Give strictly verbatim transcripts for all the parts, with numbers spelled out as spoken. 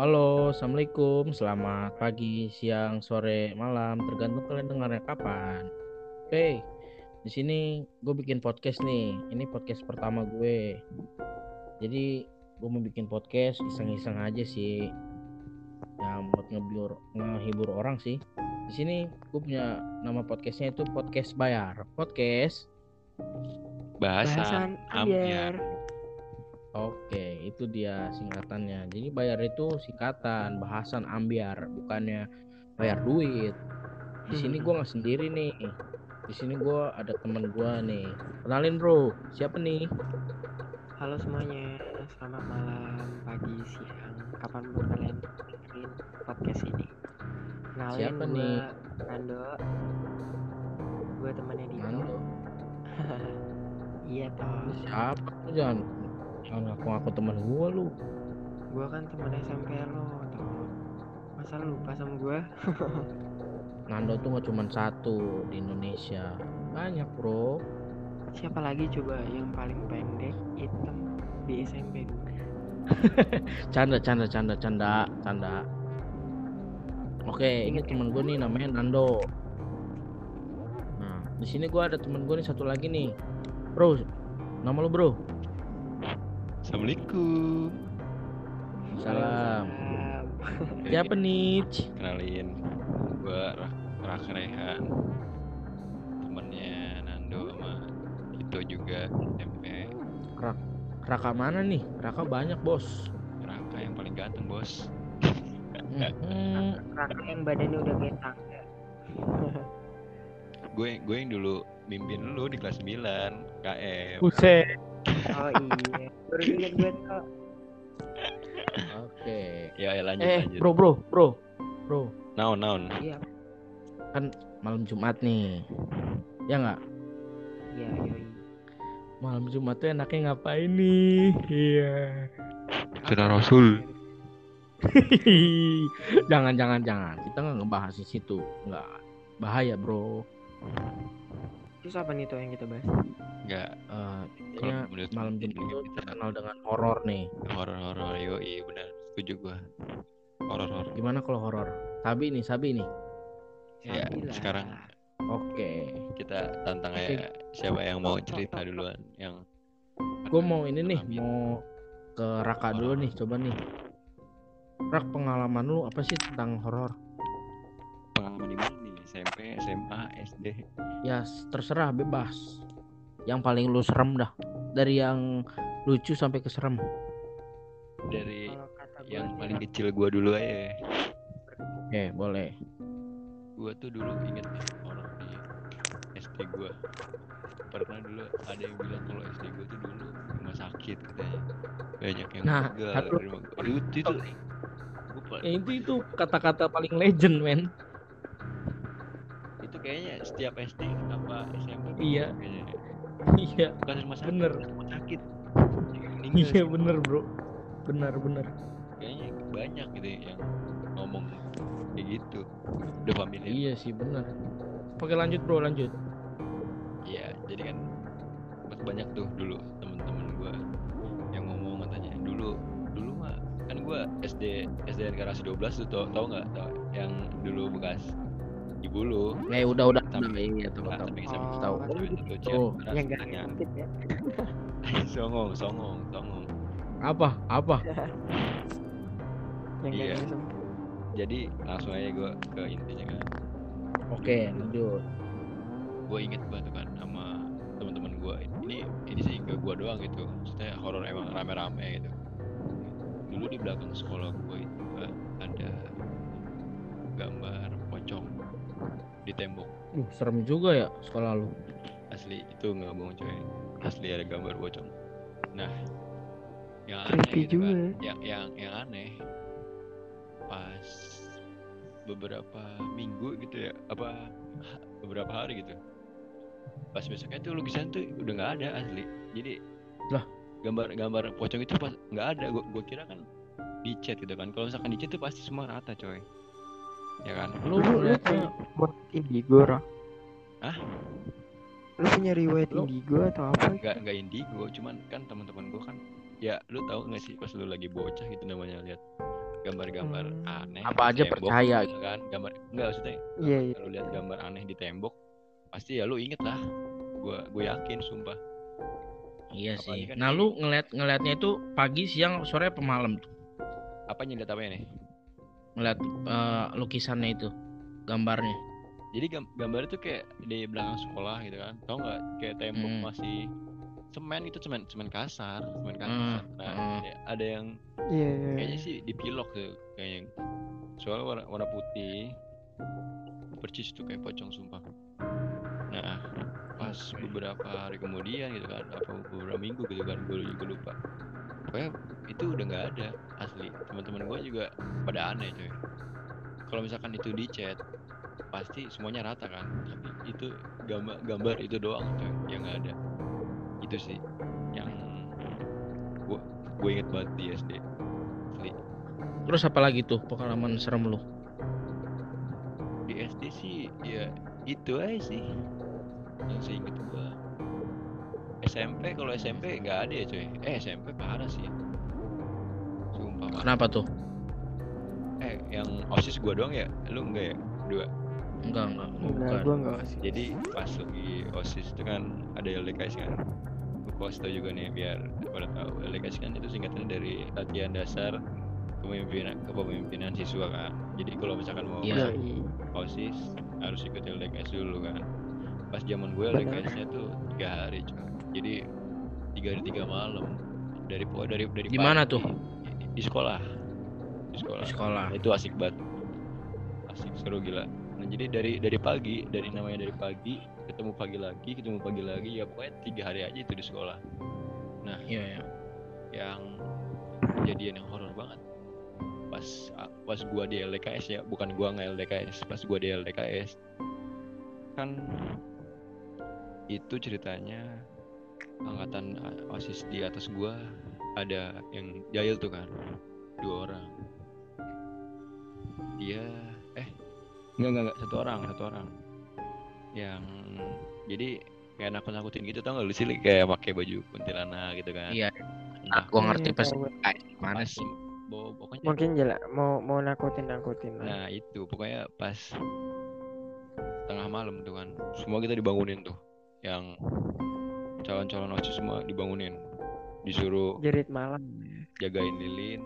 Halo, Assalamualaikum. Selamat pagi, siang, sore, malam, tergantung kalian dengarnya kapan. Oke, di sini gue bikin podcast nih. Ini podcast pertama gue. Jadi gue mau bikin podcast iseng-iseng aja sih. Ya, buat ngebur, ngehibur orang sih. Di sini gue punya nama podcastnya itu Podcast Bayar. Podcast Bahasan Ambyar. Oke, itu dia singkatannya. Jadi bayar itu singkatan, bahasan ambyar, bukannya bayar duit. Di sini gue nggak sendiri nih. Di sini gue ada teman gue nih. Kenalin bro, siapa nih? Halo semuanya, selamat malam, pagi, siang, kapan pun kalian dengerin podcast ini. Kenalin siapa gua, nih? Nando. Gue temannya Dino. Iya toh. Siapa tuh Jan? Jangan ngaku-ngaku teman gue lu. Gue kan teman S M P lo toh. Masa lupa sama gue? Nando tuh gak cuma satu di Indonesia, banyak bro. Siapa lagi coba yang paling pendek hitam di S M P? canda, canda, canda, canda, canda. Oke, ini teman gue nih namanya Nando. Nah, di sini gue ada teman gue nih satu lagi nih, bro. Nama lu bro? Assalamualaikum. Salam. Siapa nih? Kenalin, gue Rakrehan, temennya Nando sama Dito juga S M P. Rak, Raka mana nih? Raka banyak bos. Raka yang paling ganteng bos. Hmm. Raka yang badannya udah bentang. Gue gue yang dulu mimpin lu di kelas sembilan K M. Buset. Oh iya. Baru ingat gue tuh. Oke. Ya lanjut eh, lanjut. Bro bro bro bro. Naon naon. Iya. Kan malam Jumat nih. Ya nggak? Iya iya. Malam Jumat tuh enaknya ngapain nih? Iya. Cerita Rasul. jangan jangan jangan. Kita nggak ngebahas di situ. Nggak, bahaya bro. Terus apa nih tuh yang kita bahas? Enggak, uh, ya, malam Jumat itu terkenal dengan horor nih. Horor-horor, yoi benar, setuju gua. Horor-horor. Gimana kalau horor? Sabi nih, Sabi nih. Ya, Sabilah. Sekarang. Oke, okay. Kita tantang ya siapa yang mau cerita duluan yang gua mau ini nih, ambil. Mau ke Raka dulu nih, coba nih. Rak, pengalaman lu apa sih tentang horor? Pengalaman di mana nih? S M P, S M A, S D. Ya, terserah bebas. Yang paling lu serem dah. Dari yang lucu sampai ke serem. Dari yang paling kecil gua dulu aja. Oke, boleh. Gua tuh dulu inget horor di S D gua. Pernah dulu ada yang bilang kalau S D gua tuh dulu rumah sakit katanya. Banyak yang nah, gagal. Itu itu. Ya, itu itu kata-kata paling legend, men. Itu kayaknya setiap S D apa S M P. Iya. Kayaknya. Iya, bukan rumah sakit, bener. Rumah sakit. Iya bener bro, benar benar. Kayaknya banyak gitu yang ngomong kayak gitu, udah familiar. Iya sih benar. Oke lanjut bro, lanjut. Iya, jadi kan banyak tuh dulu teman-teman gue yang ngomong katanya dulu, dulu mah kan gue S D S D Garasi dua belas tuh tau tau nggak? Tau yang dulu bekas. Ibu lu. Eh udah udah sampai ya teman-teman. Tapi saya tahu. Oh, yang enggak sakit ya. Songong, songong, songong. Apa? Apa? Yang enggak yeah. Sempat. Jadi langsung aja gua ke intinya kan. Oke, okay, lanjut. Gua inget banget kan sama teman-teman gua. Ini ini sih ke gua doang gitu. Maksudnya horor emang rame-rame gitu. Dulu di belakang sekolah gua itu ada gambar pocong di tembok. Uh, serem juga ya sekolah lu. Asli itu nggak bohong coy. Asli ada gambar pocong. Nah, yang aneh gitu kan. Yang yang yang aneh pas beberapa minggu gitu ya, apa beberapa hari gitu. Pas besoknya tuh lukisan tuh udah nggak ada asli. Jadi lah gambar-gambar pocong itu pas nggak ada. Gue gue kira kan dicat gitu kan. Kalau misalkan dicat tuh pasti semua rata coy. Ya kan lu lihat buat indigo Ra. Hah? Lu punya riwayat lu, indigo atau apa? Enggak, enggak indigo, cuman kan teman-teman gua kan ya lu tahu enggak sih pas lu lagi bocah gitu namanya lihat gambar-gambar hmm. aneh apa aja tembok, percaya kan gambar enggak maksudnya yeah, yeah. Kalau lihat gambar aneh di tembok pasti ya lu inget lah, gua gue yakin sumpah. Iya apalagi sih kan nah ini. Lu ngeliat ngeliatnya itu pagi, siang, sore, pemalam tuh apanya lihat apa nih ngeliat uh, lukisannya itu gambarnya. Jadi gambar itu kayak di belakang sekolah gitu kan, tau nggak kayak tembok hmm. masih semen itu semen semen kasar semen kasar hmm. nah hmm. ada yang yeah. kayaknya sih dipilok tuh kayaknya, soalnya warna, warna putih percis tuh kayak pocong sumpah. Nah pas beberapa hari kemudian gitu kan, apa beberapa minggu gitu kan, gue juga lupa pokoknya itu udah nggak ada asli. Teman-teman gue juga pada aneh coy, kalau misalkan itu di chat pasti semuanya rata kan, tapi itu gambar gambar itu doang coy yang nggak ada. Itu sih yang gue gue inget banget di S D asli. Terus apa lagi tuh pengalaman serem lu di S D sih? Ya itu aja sih yang seinget gue. S M P kalau S M P nggak ada ya coy. Eh S M P parah sih sumpah parah. Kenapa tuh? Eh yang OSIS gue doang ya? Lu enggak ya? Dua? Enggak enggak enggak gue enggak OSIS. Jadi pas lagi OSIS itu kan ada L D K S kan, gue post tau juga nih biar pada tahu. L D K S kan itu singkatan dari latihan dasar kepemimpinan kepemimpinan siswa kan. Jadi kalau misalkan mau yeah. OSIS harus ikut L D K S dulu kan. Pas zaman gue L D K S-nya tuh tiga hari coy. Jadi tiga hari tiga malam dari dari dari di mana tuh? Di, di sekolah. Di sekolah. Di sekolah. Nah, itu asik banget. Asik seru gila. Nah, jadi dari dari pagi, dari namanya dari pagi, ketemu pagi lagi, ketemu pagi lagi, ya pokoknya tiga hari aja itu di sekolah. Nah, iya ya. Yang kejadian yang horor banget. Pas pas gue di L D K S ya, bukan gue enggak L D K S, pas gue di L D K S kan itu ceritanya angkatan OSIS di atas gua ada yang jahil tuh kan, dua orang. Dia eh enggak enggak, enggak satu orang satu orang yang jadi kayak nakut-nakutin gitu tau nggak lu sih, kayak pakai baju kuntilanak gitu kan. Iya. Nah, gua ngerti pas mana sih pokoknya mungkin jelas mau mau nakutin nakutin. Nah itu pokoknya pas tengah malam tuh kan semua kita dibangunin tuh, yang calon-calon OSIS semua dibangunin, disuruh jerit malam jagain lilin.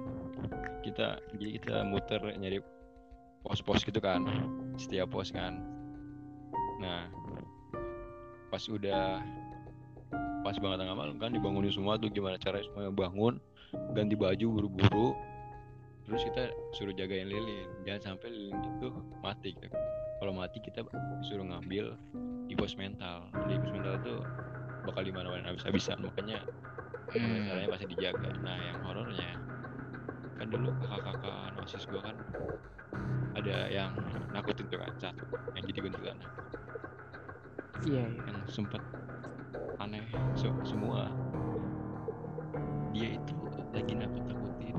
Kita jadi kita muter nyari pos-pos gitu kan, setiap pos kan. Nah pas udah pas banget tengah malam kan dibangunin semua tuh, gimana caranya semuanya bangun, ganti baju buru-buru, terus kita suruh jagain lilin jangan sampai lilin itu mati gitu. Kalau mati kita disuruh ngambil di pos mental. Di pos mental tuh bakal dimana-mana habis-habisan, makanya hmm. caranya pasti dijaga. Nah yang horornya kan dulu kakak-kakak OSIS gue kan ada yang nakutin tuh kan, satu yang jadi kuntilanak. Iya. Yang sempet aneh so, semua. Dia itu lagi nakut-nakutin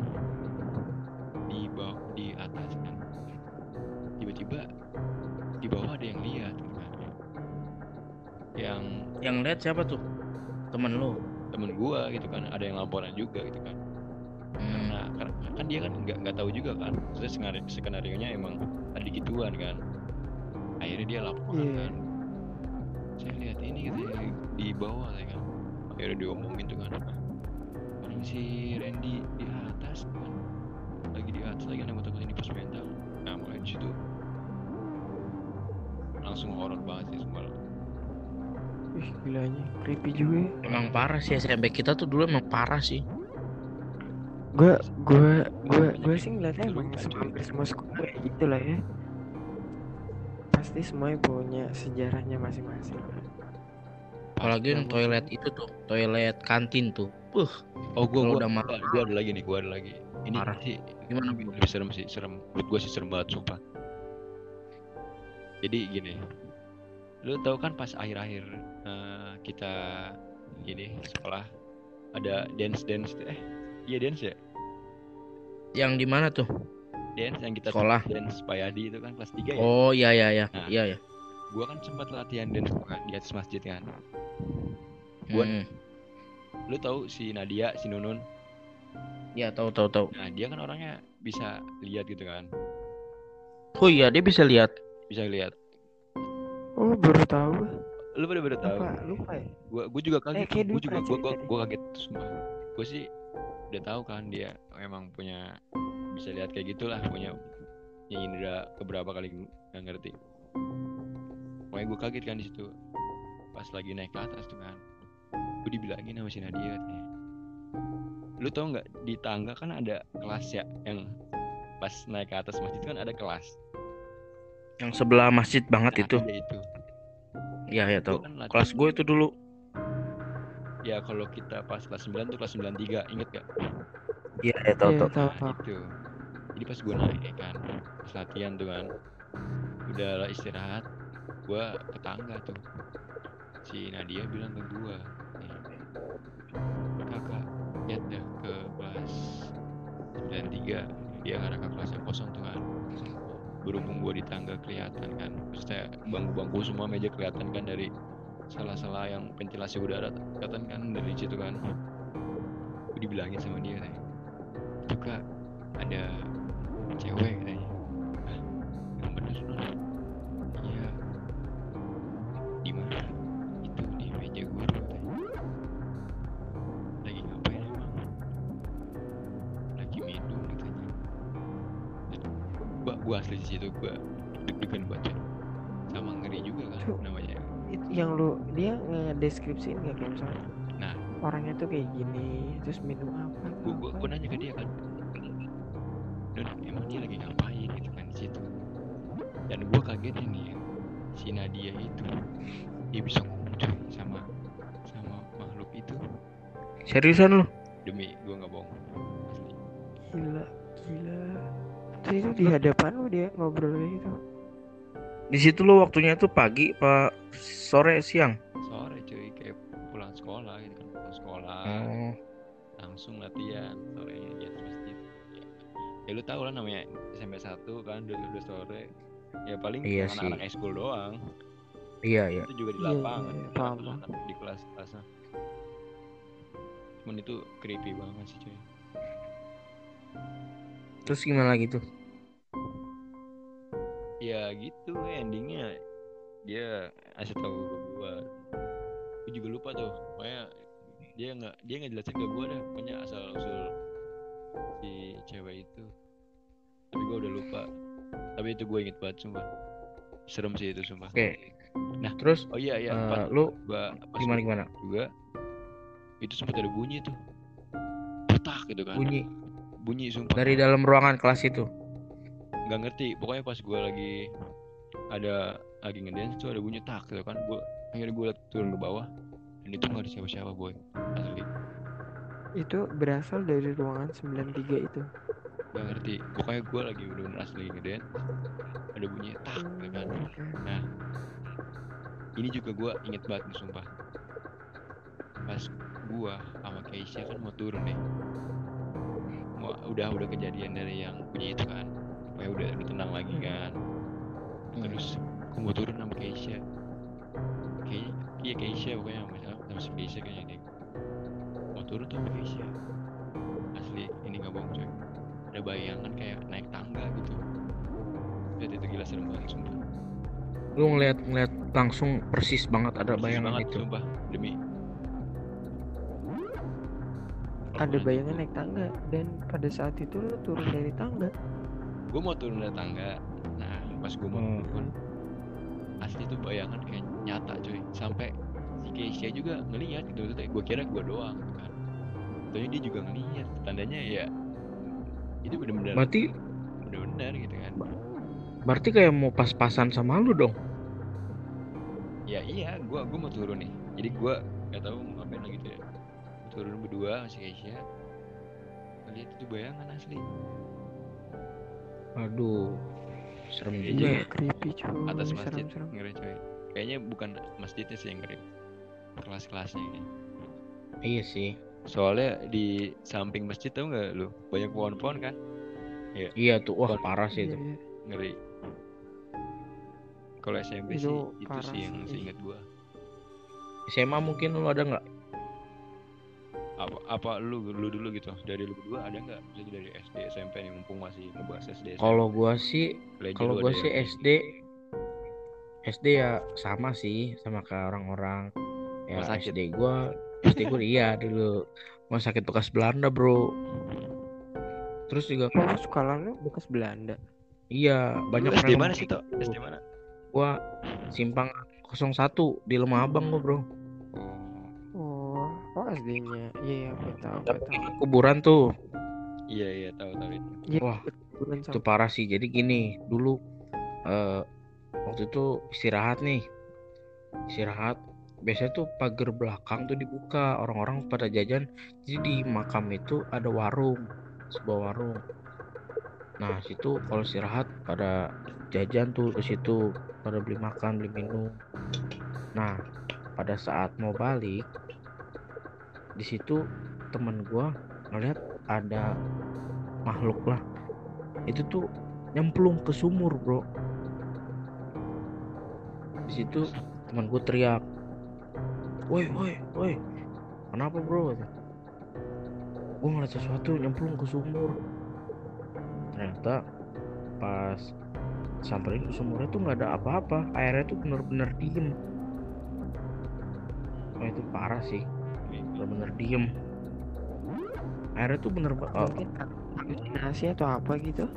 di bawah di atas kan. Tiba-tiba di bawah ada yang lihat kan. Yang yang lihat siapa tuh? Temen lu, temen gua gitu kan. Ada yang laporan juga gitu kan. Hmm. Karena kan, kan dia kan enggak enggak tahu juga kan. Terus skenario skenarionya emang ada gituan kan. Akhirnya dia laporan yeah. kan. Saya lihat ini gitu ya, di bawah kan. Akhirnya diomongin tuh kan. Orang si Randy di atas kan. Lagi di atas lagi nembak takutin di pos mental. Nah, mulai di situ langsung horor banget sih semua. Ih gilanya, creepy juga. Emang parah sih S M P kita tuh dulu emang parah sih. Gua gua gua gua sih ngeliatnya emang hampir semua sekolah gitu lah ya. Pasti semuanya punya sejarahnya masing-masing. Apalagi yang toilet itu tuh, toilet kantin tuh. Uh, oh gua gua udah marah. Gua ada lagi nih, gua ada lagi. Ini parah sih. Gimana lebih serem sih, serem. Menurut gua sih serem banget sumpah. Jadi gini, lu tahu kan pas akhir-akhir uh, kita gini sekolah ada dance dance eh iya dance ya? Yang di mana tuh? Dance yang kita sekolah dance Payadi itu kan kelas tiga ya? Oh iya iya iya. Nah, iya ya. Gua kan sempat latihan dance di atas masjid kan. Gua hmm. lu tahu si Nadia, si Nunun? Iya tahu tahu tahu. Nah, dia kan orangnya bisa lihat gitu kan. Oh iya, dia bisa lihat. Bisa lihat. Oh, baru tahu. Lu baru-baru tahu. Lupa, lupa ya. Gua gua juga kaget. Eh, gua juga gua, gua, gua kaget semua. Gua sih udah tahu kan dia emang punya bisa lihat kayak gitulah, punya punya indera keberapa kali enggak ngerti. Makanya gua kaget kan di situ. Pas lagi naik ke atas tuh kan. Gua dibilangin sama si Nadia katanya. Lu tau nggak di tangga kan ada kelas ya, yang pas naik ke atas masjid kan ada kelas yang sebelah masjid banget. Nah, itu itu ya ya tau kan kelas gue itu dulu ya, kalau kita pas kelas sembilan tuh kelas sembilan tiga, inget gak? Iya ya, tau ya, tau nah, itu jadi pas gue naik kan pas latihan tuh kan udah istirahat, gue ke tangga tuh si Nadia bilang ke gue, kakak lihat dah ke kelas sembilan tiga, dia ngarah ke kelasnya kosong tuh kan. Berhubung gua di tangga kelihatan kan, maksudnya bangku-bangku semua meja kelihatan kan, dari salah-salah yang ventilasi udara kelihatan kan dari situ kan. Gua dibilangin sama dia katanya, tuh kak ada cewek katanya. Hah? Yang bener loh. Iya. Di mana? Itu di meja gua katanya. Lagi ngapain emang? Lagi minum katanya. Gua, gua asli di situ, gua deg-degan banget sama ngeri juga kan tuh, namanya itu yang lu dia ngedeskripsiin nggak kayak misalnya nah orangnya tuh kayak gini terus minum apa. Gua gua, gua nanya ke dia kan, dan emang dia lagi ngapain gitu kan di situ. Dan gua kaget ini ya, si Nadia itu dia bisa ngomong sama sama makhluk itu. Seriusan lu? Demi, gue gak bohong. Asli. Gila, gila. Terus itu di hadapan lu dia ngobrolnya gitu. Di situ lu waktunya tuh pagi, apa sore, siang? Sore cuy, kayak pulang sekolah gitu kan. Pulang sekolah, hmm. langsung latihan. Sorenya di atas masjid. Ya lu tau lah namanya S M P satu kan, dua sore. Ya paling iya anak-anak eskul doang. Iya, iya. Itu juga di lapangan. Iya, iya. Kan, di kelas-kelasnya. Cuman itu creepy banget sih cuy. Terus gimana lagi tuh? Ya gitu endingnya. Dia ngasih tau ke gue. Gue juga lupa tuh. Pokoknya dia gak, dia gak jelasin ke gue dah. Pokoknya asal-usul si cewek itu. Tapi gue udah lupa. Tapi itu gue inget banget sumpah. Serem sih itu sumpah. Oke. Nah terus oh iya iya uh, lu gimana-gimana juga itu sempat ada bunyi tuh, petak gitu kan, bunyi bunyi sumpah dari dalam ruangan kelas itu. Nggak ngerti pokoknya pas gue lagi ada lagi ngedance tuh ada bunyi tak gitu kan. Gue akhirnya gue turun ke bawah dan itu nggak ada siapa-siapa boy asli. Itu berasal dari ruangan sembilan tiga itu. Nggak ngerti pokoknya gue lagi bener-bener asli ngedance ada bunyi tak gitu kan. Nah ini juga gue inget banget nih sumpah, pas gua sama Keisha kan mau turun nih, mau udah udah kejadian dari yang bunyi itu kan, kayak udah udah tenang lagi kan. Terus gua mau turun sama Keisha, kayak iya Keisha pokoknya sama sama si Keisha kayaknya deh. Mau turun tuh sama Keisha, asli ini nggak bohong coy, ada bayangan kayak naik tangga gitu. Lihat itu gila serem banget sumpah. Lu ngeliat ngeliat langsung persis banget ada persis bayangan banget, itu. Sumpah demi. Ada bayangan naik tangga dan pada saat itu lu turun dari tangga. Gue mau turun dari tangga. Nah, pas gue mau turun, asli tuh bayangan kayak nyata, coy. Sampai si Keisha juga ngelihat gitu. Gue kira gue doang, kan. Ternyata dia juga ngelihat. Tandanya ya itu benar-benar. Berarti benar-benar gitu kan. Berarti kayak mau pas-pasan sama lu dong. Ya iya, gue gue mau turun nih. Jadi gue nggak tahu mau ngapain lagi tuh. Ya. Turun berdua masih Keisha lihat itu bayangan asli. Aduh serem juga ya, creepy cuy. Atas masjid ngeri cuy, kayaknya bukan masjidnya sih yang ngeri, kelas-kelasnya ini. Iya sih, soalnya di samping masjid tau nggak lu banyak pohon-pohon kan. Iya, iya tuh wah pohon. Parah sih itu iya. Ngeri kalau S M P sih itu sih yang seingat gua. S M A mungkin lu ada nggak? apa, apa lu lu dulu gitu dari lu berdua ada nggak misalnya dari S D S M P nih mumpung masih ngebahas S D? Kalau gua sih kalau gua sih S D S D ya sama sih sama ke orang-orang ya SD gua SD gua iya dulu mau sakit bekas Belanda bro. Terus juga kalau sekolahnya bekas Belanda. Iya banyak orang. S D mana sih tuh? S D mana? Gua Simpang nol satu di Lemah Abang gua bro. Oh S D-nya, iya iya gue tahu. Tapi kuburan tuh. Iya iya tahu tahu itu. Ya, wah itu parah sih. Jadi gini dulu uh, waktu itu istirahat nih, istirahat. Biasanya tuh pagar belakang tuh dibuka orang-orang pada jajan. Jadi di makam itu ada warung, sebuah warung. Nah situ kalau istirahat pada jajan tuh di situ pada beli makan beli minum. Nah pada saat mau balik di situ teman gue ngeliat ada makhluk lah itu tuh nyemplung ke sumur bro. Di situ teman gue teriak, woi woi woi kenapa bro? Gue ngeliat sesuatu nyemplung ke sumur. Ternyata pas samperin ke sumurnya tuh nggak ada apa-apa, airnya tuh bener-bener dingin. Wah itu parah sih. Bener-bener diem. Airnya tuh bener oh. Nasi atau apa gitu?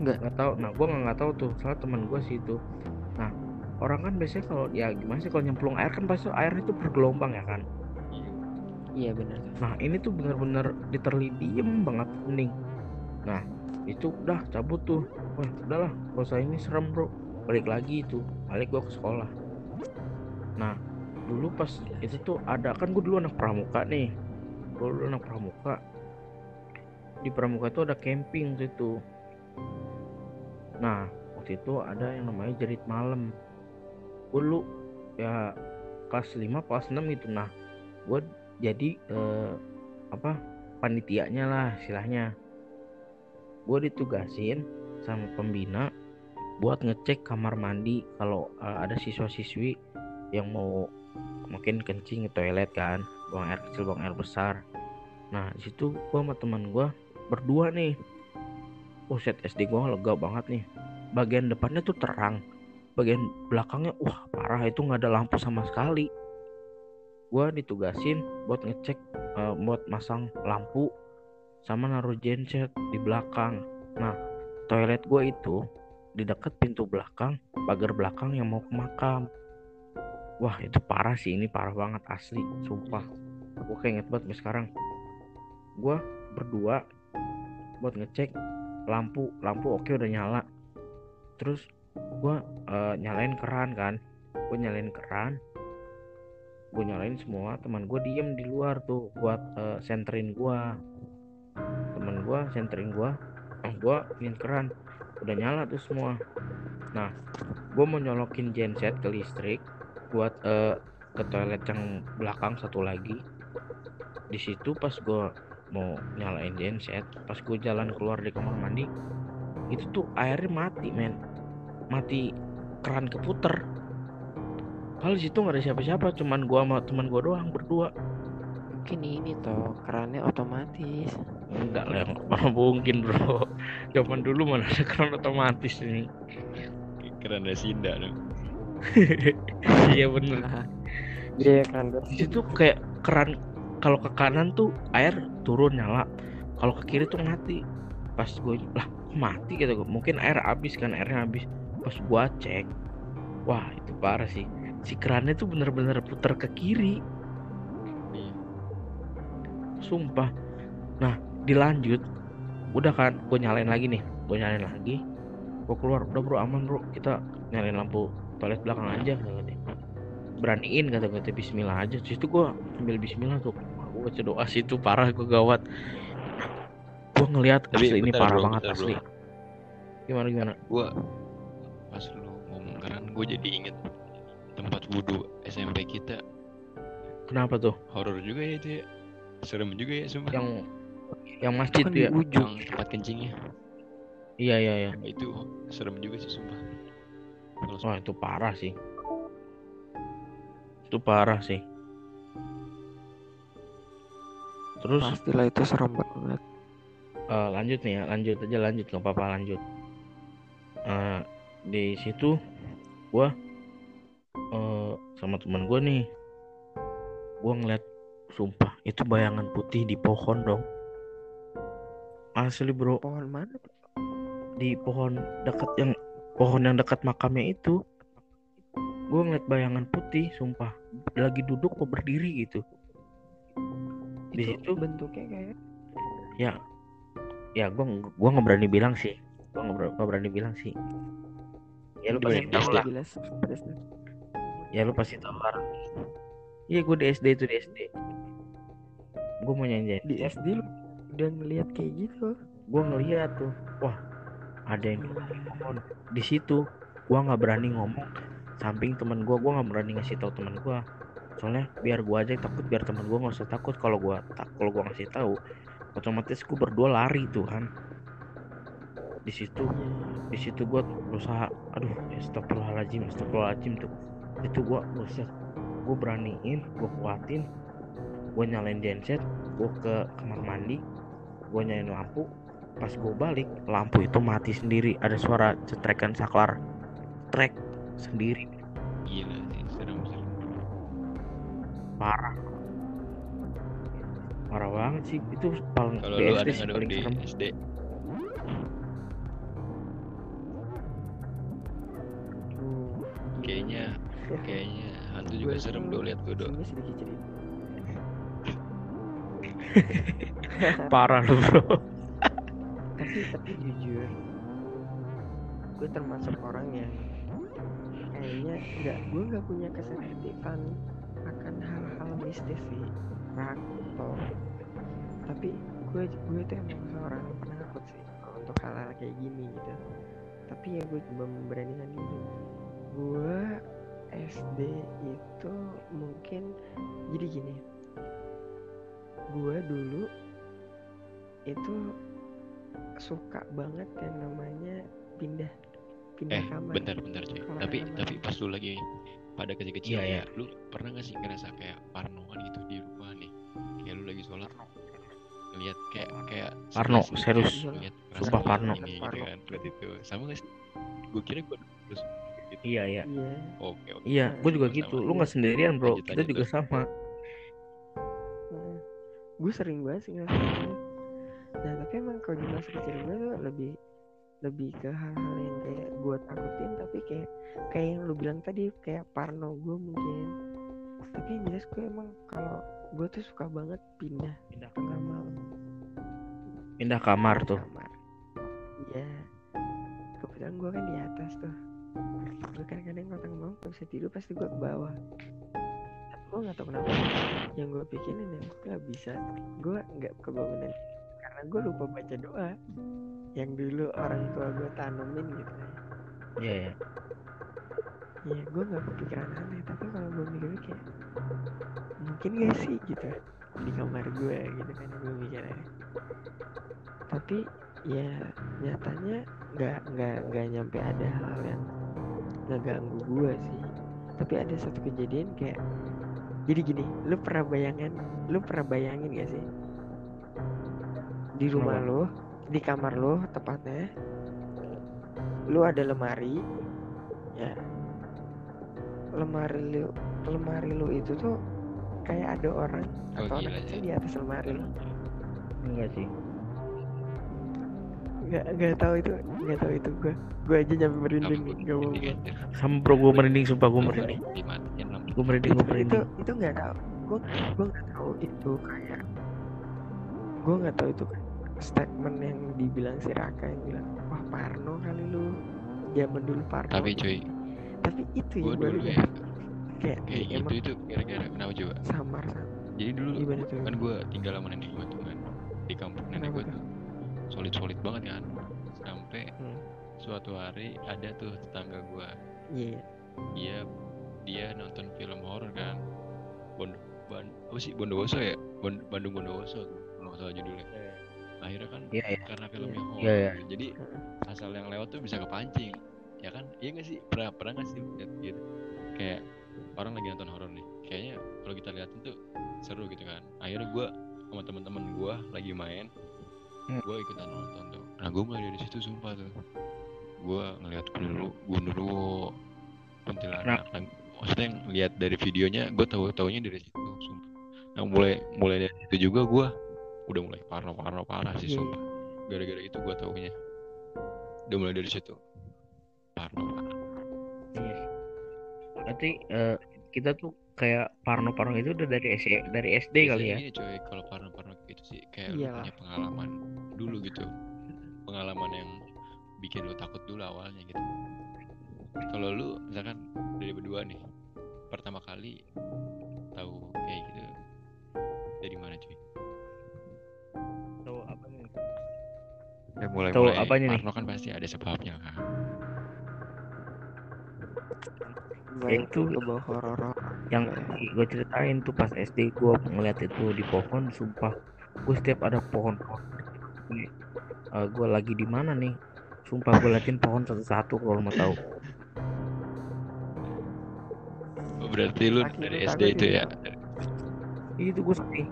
Enggak. Gak tau. Nah gue gak tau tuh. Soalnya teman gue sih itu. Nah orang kan biasanya kalau ya gimana sih kalau nyemplung air kan pasti airnya tuh bergelombang ya kan? Iya benar. Nah ini tuh bener-bener diterli diem banget kuning. Nah itu udah cabut tuh. Wah udahlah kalau saya ini serem bro. Balik lagi itu. Balik gue ke sekolah. Nah dulu pas itu tuh ada kan gue dulu anak pramuka nih gue dulu anak pramuka di pramuka tuh ada camping gitu. Nah waktu itu ada yang namanya jerit malam. Gue dulu ya kelas lima kelas enam gitu. Nah gue jadi eh, apa panitianya lah istilahnya. Gue ditugasin sama pembina buat ngecek kamar mandi kalau eh, ada siswa-siswi yang mau mungkin kencing ke toilet kan, buang air kecil buang air besar. Nah di situ gua sama teman gua berdua nih. Oh set S D gua lega banget nih. Bagian depannya tuh terang, bagian belakangnya wah parah itu nggak ada lampu sama sekali. Gua ditugasin buat ngecek, uh, buat masang lampu sama naruh genset di belakang. Nah toilet gua itu di dekat pintu belakang, pagar belakang yang mau ke makam. Wah itu parah sih, ini parah banget asli, sumpah. Gue kayak inget banget sekarang. Gue berdua buat ngecek lampu, lampu oke udah nyala. Terus gue uh, nyalain keran kan, gue nyalain keran, gue nyalain semua. Teman gue diem di luar tuh buat uh, senterin gue. Teman gue senterin gue, gue nyalain keran, udah nyala tuh semua. Nah gue mau nyolokin genset ke listrik buat uh, ke toilet yang belakang satu lagi. Di situ pas gue mau nyalain genset, pas gue jalan keluar dari kamar mandi, itu tuh airnya mati men, mati keran keputer. Kalau situ nggak ada siapa-siapa, cuman gue sama teman gue doang berdua. Mungkin ini toh kerannya otomatis. Enggak lah, nggak mungkin bro. Zaman dulu mana ada keran otomatis ini. Keran Dasinda dong. Iya bener. Iya kan. Itu kayak keran kalau ke kanan tuh air turun nyala, kalau ke kiri tuh mati. Pas gue lah mati gitu gue. Mungkin air habis kan, airnya habis. Pas gue cek, wah itu parah sih. Si kerannya tuh bener-bener putar ke kiri. Sumpah. Nah dilanjut, udah kan gue nyalain lagi nih, gue nyalain lagi. Gue keluar udah bro aman bro, kita nyalain lampu toilet belakang aja kata. Beraniin kata-kata bismillah aja. Terus itu gue ambil bismillah tuh, gue baca doa situ. Parah gue gawat. Gue ngelihat asli ini parah bro, banget bentar, asli bro. Gimana gimana gue pas lu ngomong keran gue jadi inget tempat wudu S M P kita. Kenapa tuh? Horor juga ya itu ya. Serem juga ya sumpah. Yang yang masjid kan ya, yang tempat kencingnya. Iya iya iya. Itu serem juga sih sumpah. Wah itu parah sih. Itu parah sih. Terus pastilah itu serem banget. Uh, lanjut nih ya, lanjut aja lanjut nggak apa-apa lanjut. Uh, di situ gue uh, sama teman gue nih, gue ngeliat sumpah itu bayangan putih di pohon dong. Asli bro. Pohon mana? Di pohon dekat yang pohon yang dekat makamnya itu. Gue ngeliat bayangan putih, sumpah, lagi duduk kok berdiri gitu. Di situ bentuknya kayak ya, ya gue gue nggak berani bilang sih, gue nggak berani bilang sih. Ya lu pasti tahu lah. Ya lu pasti tahu lah. Iya gue di S D itu di S D. Gue mau nyanyi. Di S D lu udah ngeliat kayak gitu? Gue ngeliat tuh, wah ada yang di situ. Gue nggak berani ngomong. Samping teman gue, gue nggak berani ngasih tahu teman gue, soalnya biar gue aja takut, biar teman gue nggak usah takut. Kalau gue tak, kalau gue ngasih tahu, otomatis gue berdua lari tuh kan. Di situ, di situ gue berusaha, aduh, astagfirullahaladzim, astagfirullahaladzim tuh. Itu gue berusaha, gue beraniin, gue kuatin, gue nyalain genset, gue ke kamar mandi, gue nyalain lampu. Pas gue balik, lampu itu mati sendiri. Ada suara cetrekan saklar, trek sendiri. Gila sih, serem-serem parah parah banget sih itu. Paling kalau lu ada ngaduk di serem. S D kayaknya kayaknya hantu juga serem dong, lihat gue dong. Parah lu bro. tapi tapi jujur gue termasuk orang yang kayaknya enggak, gue nggak punya kesensitifan akan hal-hal mistis sih, raku. Tapi gue gue tuh emang seorang penakut sih untuk hal-hal kayak gini gitu. Tapi ya gue cuma memberanikan diri. Gue S D itu mungkin jadi gini. Gue dulu itu suka banget yang namanya pindah. Eh kamar. bentar bentar cuy kamar tapi kamar. Tapi pas lu lagi pada kecil-kecil ya, ya lu pernah gak sih ngerasa kayak parnoan gitu di rumah nih, kayak lu lagi sholat ngeliat kayak kayak parno serius ngeliat, sumpah parno ini parno. Gitu kan berarti itu sama gak sih? Gue kira gue terus gitu. Iya iya oke okay, oke okay. Iya gue juga sama gitu sama. Lu gak sendirian bro, lanjut, kita lanjut, juga sama. Nah, gue sering banget sih ngerasa. Nah tapi emang kalau di masa kecil gue tuh lebih lebih ke hal-hal yang kayak gue takutin, tapi kayak kayak yang lu bilang tadi kayak parno gue mungkin. Tapi yang jelas gue emang kalau gue tuh suka banget pindah pindah kamar malam. Pindah kamar tuh. Iya. Kebetulan gue kan di atas tuh. Gue kadang-kadang kalau tengah malam bisa tidur pasti gue ke bawah. Tapi gue nggak tahu kenapa. Yang gue pikirin yang gue nggak bisa. Gue nggak kebangunan karena gue lupa baca doa yang dulu orang tua gue tanemin gitu ya. Iya yeah, ya. Yeah. Ya gue nggak kepikiran aneh, tapi kalau gue mikirnya kayak mungkin gak sih gitu di kamar gue gitu kan gue mikirnya. Tapi ya nyatanya nggak nggak nggak nyampe ada hal yang ngeganggu gue sih. Tapi ada satu kejadian kayak jadi gini, lu pernah bayangin, lu pernah bayangin gak sih di rumah lo, di kamar lo tepatnya, lo ada lemari ya, lemari lo lemari lo itu tuh kayak ada orang oh, atau anak kecil di atas lemari lo. Enggak sih, nggak nggak tahu itu nggak tahu itu gue gue aja nyampe merinding. Nggak mau sama bro, gue merinding sumpah, gue merinding gue merinding gue merinding itu itu nggak tahu gue gue nggak tahu itu kayak gue nggak tahu itu kayak statement yang dibilang si Raka yang bilang wah parno kali lu zaman dulu parno. Tapi cuy, tapi itu ya gue ya kayak, kayak gitu itu kira-kira kenapa coba samar samar. Jadi dulu kan gue tinggal sama nenek gue tuh kan di kampung nenek gue tuh solid-solid banget kan sampai hmm. suatu hari ada tuh tetangga gue yeah. dia dia nonton film horor kan Bond Band apa sih Bondowoso ya Bond, Bandung Bondowoso tuh kalau nggak salah judulnya yeah. Akhirnya kan yeah, yeah. karena filmnya horor yeah, yeah. jadi asal yang lewat tuh bisa kepancing ya kan. Iya nggak sih, pernah pernah nggak sih lihat gitu kayak orang lagi nonton horor nih kayaknya kalau kita lihat tuh seru gitu kan. Akhirnya gue sama sama teman-teman gue lagi main, hmm. gue ikutan nonton tuh. Nah gue mulai dari situ sumpah tuh, gue ngeliat Gundurwo, Gundurwo Kuntilanak. Nah, maksudnya yang lihat dari videonya, gue tahu taunya dari situ sumpah. Nah mulai mulai dari situ juga gue udah mulai parno parno parah sih sumpah. Gara-gara itu gue taunya, udah mulai dari situ parno parah. Iya. Berarti uh, kita tuh kayak parno-parno itu udah dari S D, dari S D kali ya? Iya coy, kalau parno-parno gitu sih kayak lu punya pengalaman dulu gitu, pengalaman yang bikin lu takut dulu awalnya gitu. Kalau lu misalkan dari berdua nih pertama kali tahu kayak gitu dari mana cuy? Tahu apanya? Eh, mulai tahu apanya nih? Parno kan pasti ada sebabnya kan? Itu lebih horor yang gue ceritain tuh pas S D gue ngeliat itu di pohon, sumpah gue setiap ada pohon uh, gue lagi di mana nih, sumpah gue liatin pohon satu-satu kalau mau tahu. Oh, berarti lu dari S D itu ya? Itu gue sedih.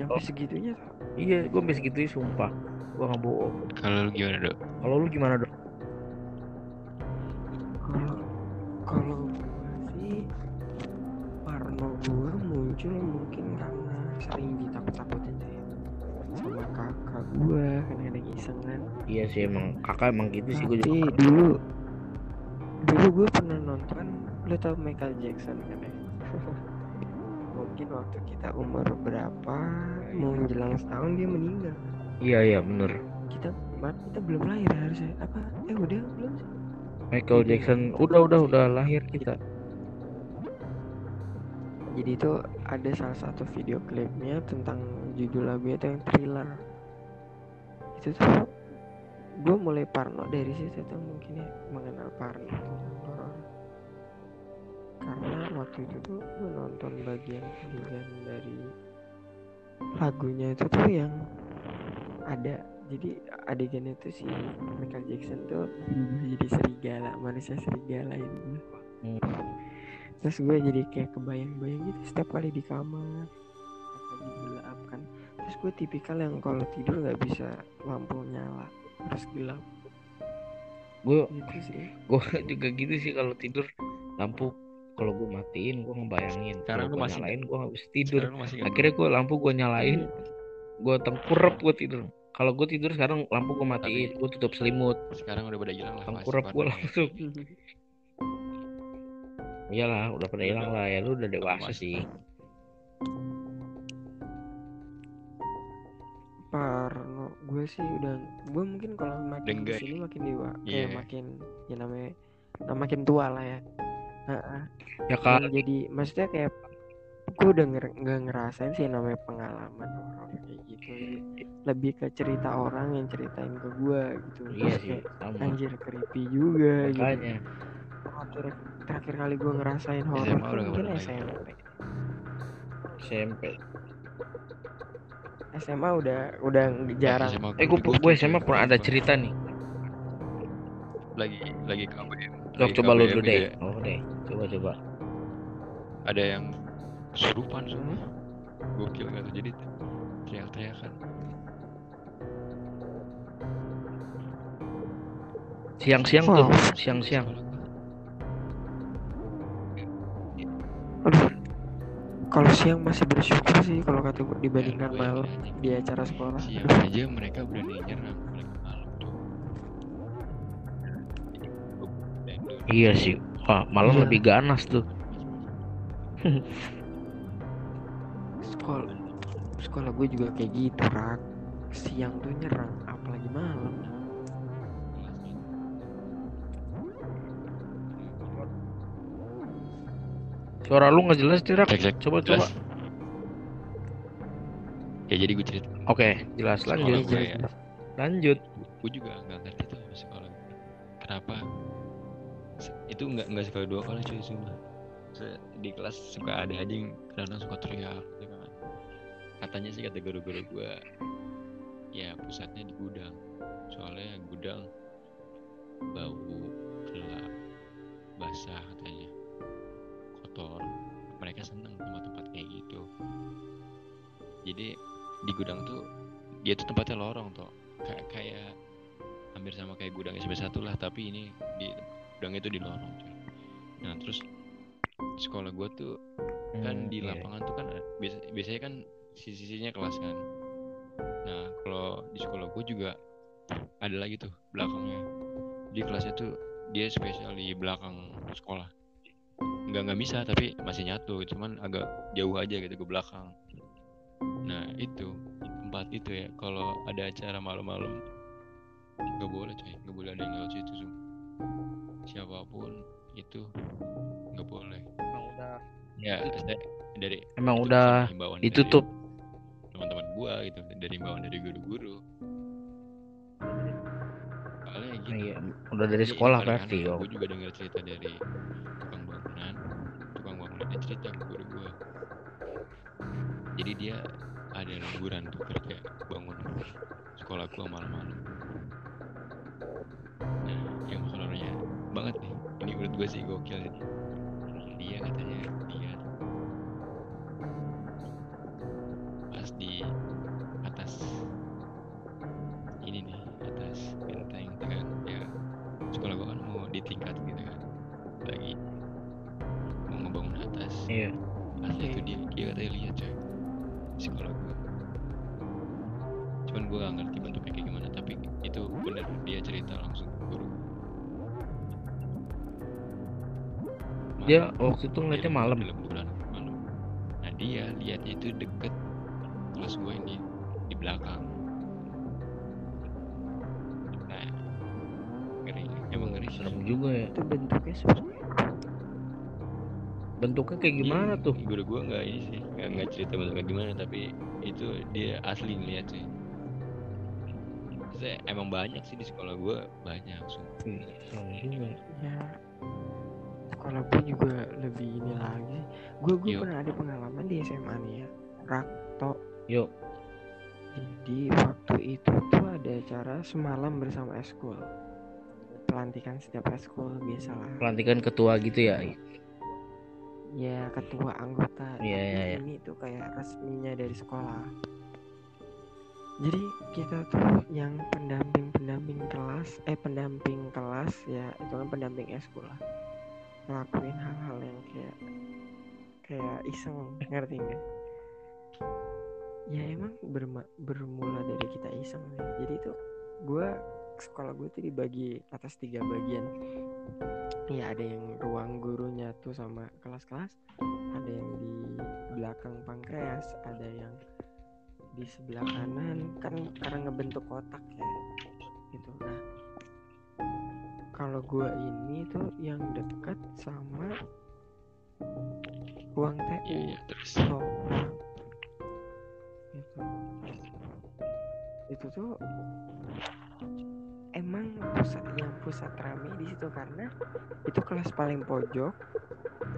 Nyampe oh. segitunya? Iya, gue sampai segitunya sumpah. Gue nggak bohong. Kalau lu gimana dok? Kalau lu gimana dok? Kalau sih parno gue muncul mungkin karena sering ditakut-takutin saya sama kakak gue, karena ada isengan. Iya sih emang kakak emang gitu sih. Gue juga dulu dulu gue pernah nonton, lu tau Michael Jackson kan ya? Mungkin waktu kita umur berapa mau menjelang setahun dia meninggal. Iya iya benar. Kita kita belum lahir harusnya. Apa? Eh udah belum sih. Michael Jackson udah udah udah lahir kita. Jadi itu ada salah satu video klipnya tentang judul lagunya itu yang Thriller. Itu tuh gue mulai parno dari situ tuh mungkin ya, mengenal parno horor. Karena waktu itu tuh gue nonton bagian bagian dari lagunya itu tuh yang ada, jadi adegannya tuh si Michael Jackson tuh hmm. jadi serigala, manusia serigala itu. Hmm. Terus gue jadi kayak kebayang-bayang gitu setiap kali di kamar, lagi gelap kan. Terus gue tipikal yang kalau tidur nggak bisa lampu nyala, harus gelap. Gue gitu sih. Gue juga gitu sih kalau tidur lampu. Kalau gue matiin, gue ngebayangin. Sekarang gue masih nyalain, gue nggak bisa tidur. Akhirnya gue lampu gue nyalain, gue tengkurap gue tidur. Kalau gue tidur sekarang lampu gue matiin, gue tutup selimut. Sekarang udah pada hilang lah. Tengkurap gue langsung. Iyalah, udah pada hilang lah ya, lu udah dewasa sih. Parno gue sih udah, gue mungkin kalau makin di sini makin dewa, yeah. kayak makin ya namanya, nah makin tua lah ya. Nah, ya kan. Jadi maksudnya kayak gue udah nger- nggak ngerasain sih namanya pengalaman horor kayak gitu, lebih ke cerita orang yang ceritain ke gue gitu. Iya sih, kayak, anjir creepy juga. Makanya. Gitu. Terakhir, terakhir kali gue ngerasain horor mungkin S M P. S M P. S M A udah udah jarang. S M A eh gue gue S M A pernah ada cerita nih. Lagi lagi K B M. Lagi coba lu dulu deh. Oh deh, coba coba. Ada yang kesurupan semua, gokil nggak tuh, jadi teriak-teriakan siang-siang tuh, siang-siang. Aduh, kalau siang masih bersyukur sih kalau kata gue dibandingkan malam di acara sekolah. Siang aja mereka berani nyerang mereka malam tuh. Iya sih, wah malam ya. Lebih ganas tuh. Sekolah sekolah gue juga kayak gitu rak, siang tuh nyerang apalagi malam. Suara lu nggak jelas tirak, coba jelas. Coba ya jadi gue cerita. Oke jelas, lanjut gue, ya. lanjut gue juga nggak ngerti tuh sekolah kenapa itu nggak nggak sekali dua kali cuy semua. Di kelas suka ada aja yang kadang suka teriak gitu kan. Katanya sih kata guru-guru gue ya pusatnya di gudang, soalnya gudang bau gelap basah katanya. mereka seneng sama tempat kayak gitu. Jadi di gudang tuh dia tuh tempatnya lorong tuh, Kay- kayak hampir sama kayak gudang S B satu lah, tapi ini di gudangnya tuh di lorong tuh. Nah terus sekolah gue tuh kan hmm, di lapangan iya. tuh kan bias- biasanya kan sisi-sisinya kelas kan. Nah kalau di sekolah gue juga ada lagi tuh belakangnya. Jadi kelasnya tuh dia spesial di belakang sekolah. Enggak enggak bisa tapi masih nyatu, cuman agak jauh aja gitu ke belakang. Nah itu tempat itu ya kalau ada acara malam-malam nggak boleh coy, nggak boleh ada yang lewat situ sum. Siapapun itu nggak boleh. Emang udah. Ya saya, dari emang udah ditutup. Teman-teman gua gitu dari imbauan dari guru-guru. Soalnya gitu. Iya, udah dari jadi, sekolah berarti. Gua juga dengar cerita dari tukang bangunan. Tukang bangunan dia cerita ke guru gua. Jadi dia ada liburan tuh kerja bangun sekolah gua malam-malam. Nah, yang horornya banget nih. Ini menurut gua sih gokil ini. Dia katanya dia pas di atas ini nih, atas benteng gitu kan. Ya sekolah gua kan mau ditingkat gitu kan. Lagi mau ngebangun atas. Iya. Pas itu dia dia katanya lihat coy. Sekolah gua. Cuman gua enggak ngerti bentuknya kayak gimana, tapi itu benar dia cerita langsung ke guru. Dia waktu itu ngeliatnya malam. Malam. Nah dia lihat itu deket kelas gue ini di belakang. Nah ngeri, emang ngeri. Serem juga ya. Itu bentuknya seperti. Bentuknya kayak gimana ya, tuh? Guru gue nggak ini sih, nggak nggak cerita bentuknya gimana, tapi itu dia asli ngeliat sih. Saya emang banyak sih di sekolah gue banyak langsung. Hmm. Ya. Sekolah gue juga lebih ini lagi. Gue gue pernah ada pengalaman di S M A nih ya, Rakto. Yuk. Jadi waktu itu tuh ada acara semalam bersama eskul. Pelantikan setiap eskul biasalah. Pelantikan ketua gitu ya? Ya ketua anggota. Iya iya. Ya. Ini tuh kayak resminya dari sekolah. Jadi kita tuh yang pendamping pendamping kelas, eh pendamping kelas ya itu kan pendamping eskul lah. Ngelakuin hal-hal yang kayak kayak iseng, ngerti nggak? Ya emang berma- bermula dari kita iseng nih. Jadi tuh gue sekolah gue tuh dibagi atas tiga bagian. Ya ada yang ruang guru nyatu sama kelas-kelas, ada yang di belakang pankreas, ada yang di sebelah kanan kan karena ngebentuk kotak ya gitu. Nah kalau gue ini tuh yang dekat sama ruang T U. Iya, terus. So, nah, gitu. Itu tuh emang pusat yang pusat rame di situ karena itu kelas paling pojok,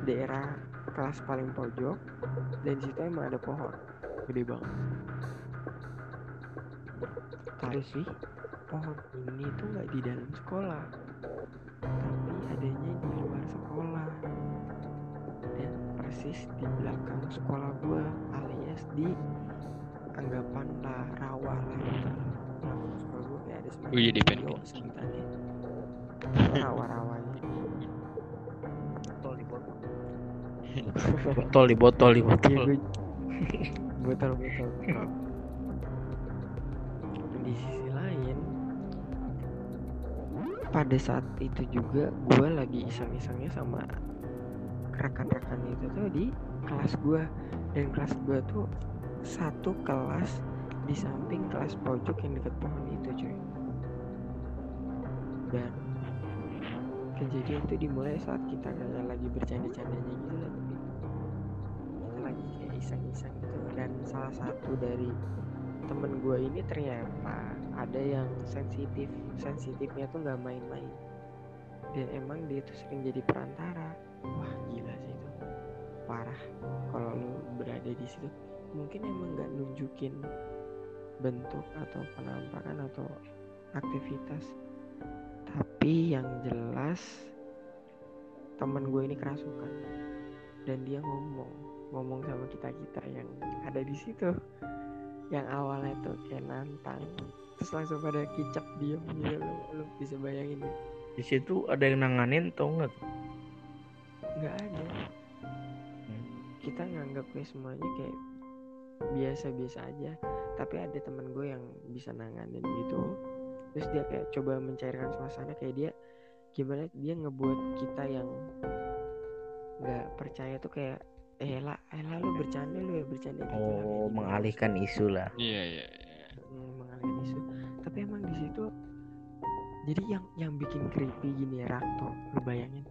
daerah kelas paling pojok, dan di situ emang ada pohon gede banget. Terus sih pohon ini tuh nggak di dalam sekolah, tapi adanya di luar sekolah dan persis di belakang sekolah gue, alias di anggapan lah rawa lah gitu. Nah, sekolah gue kayak ada semacam video sekitarnya rawa-rawanya botol di botol botol di botol di botol botol botol di sisi lain. Pada saat itu juga gue lagi iseng-isengnya sama rekan-rekan itu tuh di kelas gue, dan kelas gue tuh satu kelas di samping kelas pojok yang dekat pohon itu cuy. Dan kejadian itu dimulai saat kita kayak lagi bercanda-candanya gitu lah, kita lagi kayak iseng-iseng gitu. Dan salah satu dari temen gue ini ternyata ada yang sensitif, sensitifnya tuh nggak main-main, dan emang dia tuh sering jadi perantara. Wah gila sih itu, parah kalau lu berada di situ. Mungkin emang nggak nunjukin bentuk atau penampakan atau aktivitas, tapi yang jelas temen gue ini kerasukan. Dan dia ngomong ngomong sama kita-kita yang ada di situ, yang awalnya tuh kayak nantang, terus langsung pada kicap diem gitu. Lu, lu bisa bayangin ya? Di situ ada yang nanganin tau nggak? Nggak ada. hmm. Kita nganggapnya semuanya kayak biasa-biasa aja, tapi ada teman gue yang bisa nanganin gitu. Terus dia kayak coba mencairkan suasana, kayak dia gimana dia ngebuat kita yang nggak percaya tuh kayak eh lah, eh lah lu bercanda lu ya bercanda gitu. Oh, lah, mengalihkan isu lah. Iya iya. Hmm, mengalihkan isu. Tapi emang di situ, jadi yang yang bikin creepy gini ya Rakto, lu bayangin.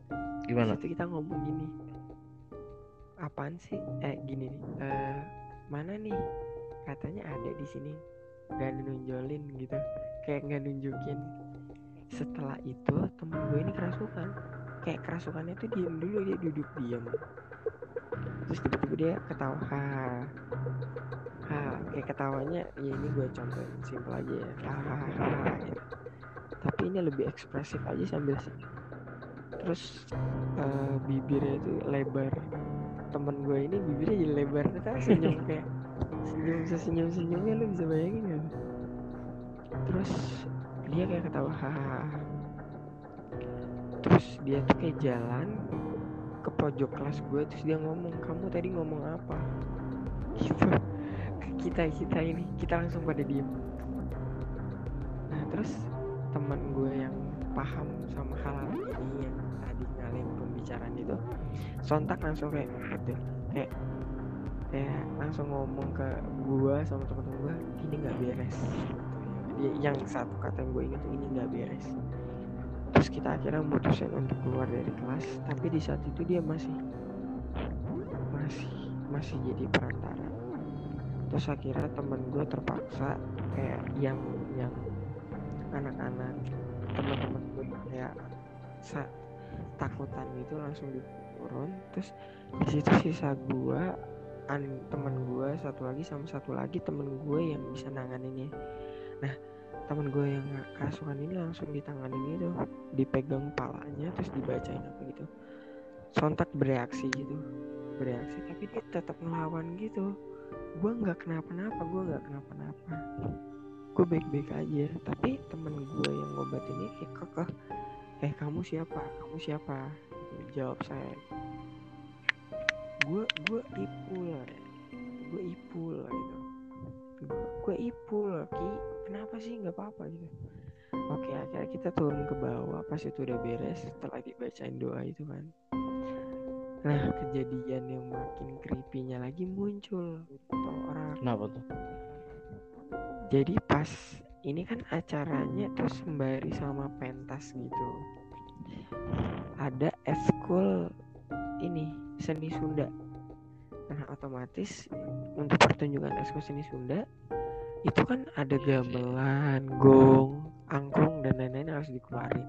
Gimana? Di situ kita ngomong gini, apaan sih? Eh gini nih. Uh, mana nih? Katanya ada di sini. Gak nunjolin gitu, kayak gak nunjukin. Setelah itu teman gue ini kerasukan. Kayak kerasukannya tuh diem dulu, dia duduk diam. Terus tiba-tiba dia ketawa, ha, ha, kayak ketawanya, ya ini gue contohin simple aja ya, ha, ha, ha, ha, gitu. Tapi ini lebih ekspresif aja sambil sini. Terus uh, bibirnya itu lebar. Temen gue ini bibirnya jadi lebar, ternyata senyum kayak senyum sesenyum-senyumnya, lu bisa bayangin gak? Terus dia kayak ketawa, hahaha. Terus dia tuh kayak jalan ke pojok kelas gue, terus dia ngomong, kamu tadi ngomong apa? Gitu. Kita-kita ini, kita langsung pada diem. Nah terus teman gue yang paham sama hal ini, yang tadi ngalamin pembicaraan itu, sontak langsung kayak gitu, kayak ya langsung ngomong ke gue sama teman-teman gue, ini nggak beres. Dia yang satu kata yang gue ingat, ini nggak beres. Terus kita akhirnya memutuskan untuk keluar dari kelas, tapi di saat itu dia masih masih masih jadi perantara. Terus akhirnya teman gue terpaksa kayak yang yang anak-anak teman-teman gue kayak sa- takutan gitu langsung diturun. Terus di situ sisa gue, temen gue satu lagi sama satu lagi temen gue yang bisa nanganinnya. Nah temen gue yang kerasukan ini langsung ditanganin gitu, dipegang palanya terus dibacain apa gitu. Sontak bereaksi gitu, bereaksi tapi dia tetap ngelawan gitu. Gue nggak kenapa-napa, gue nggak kenapa-napa, gue baik-baik aja. Tapi temen gue yang ngobat ini kayak kekeh, eh kamu siapa, kamu siapa? Jawab saya. Gue gue ipul, gue ipul gitu, gue ipul, ki kenapa sih, nggak apa-apa gitu. Oke akhirnya kita turun ke bawah, pas itu udah beres setelah dibacain doa itu kan. Nah kejadian yang makin creepy-nya lagi muncul, orang. Kenapa tuh? Jadi pas ini kan acaranya tuh sembari sama pentas gitu, ada eskul ini seni Sunda. Nah otomatis untuk pertunjukan esko seni Sunda itu kan ada gamelan, gong, angklung dan lain-lain harus dikeluarin.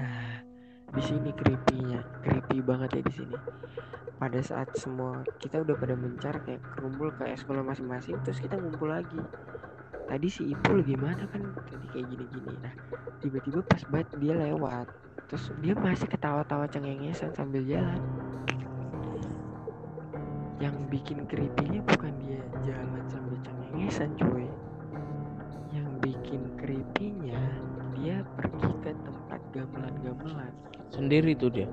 Nah di sini creepy-nya, creepy banget ya di sini. Pada saat semua kita udah pada mencar kayak kerumpul ke esko masing-masing, terus kita ngumpul lagi. Tadi si Ipul gimana kan tadi kayak gini-gini. Nah tiba-tiba pas banget dia lewat, terus dia masih ketawa-tawa cengengesan sambil jalan. Yang bikin creepy-nya bukan dia jalan sambil cengengesan cuy, yang bikin creepy-nya dia pergi ke tempat gamelan-gamelan sendiri tuh dia.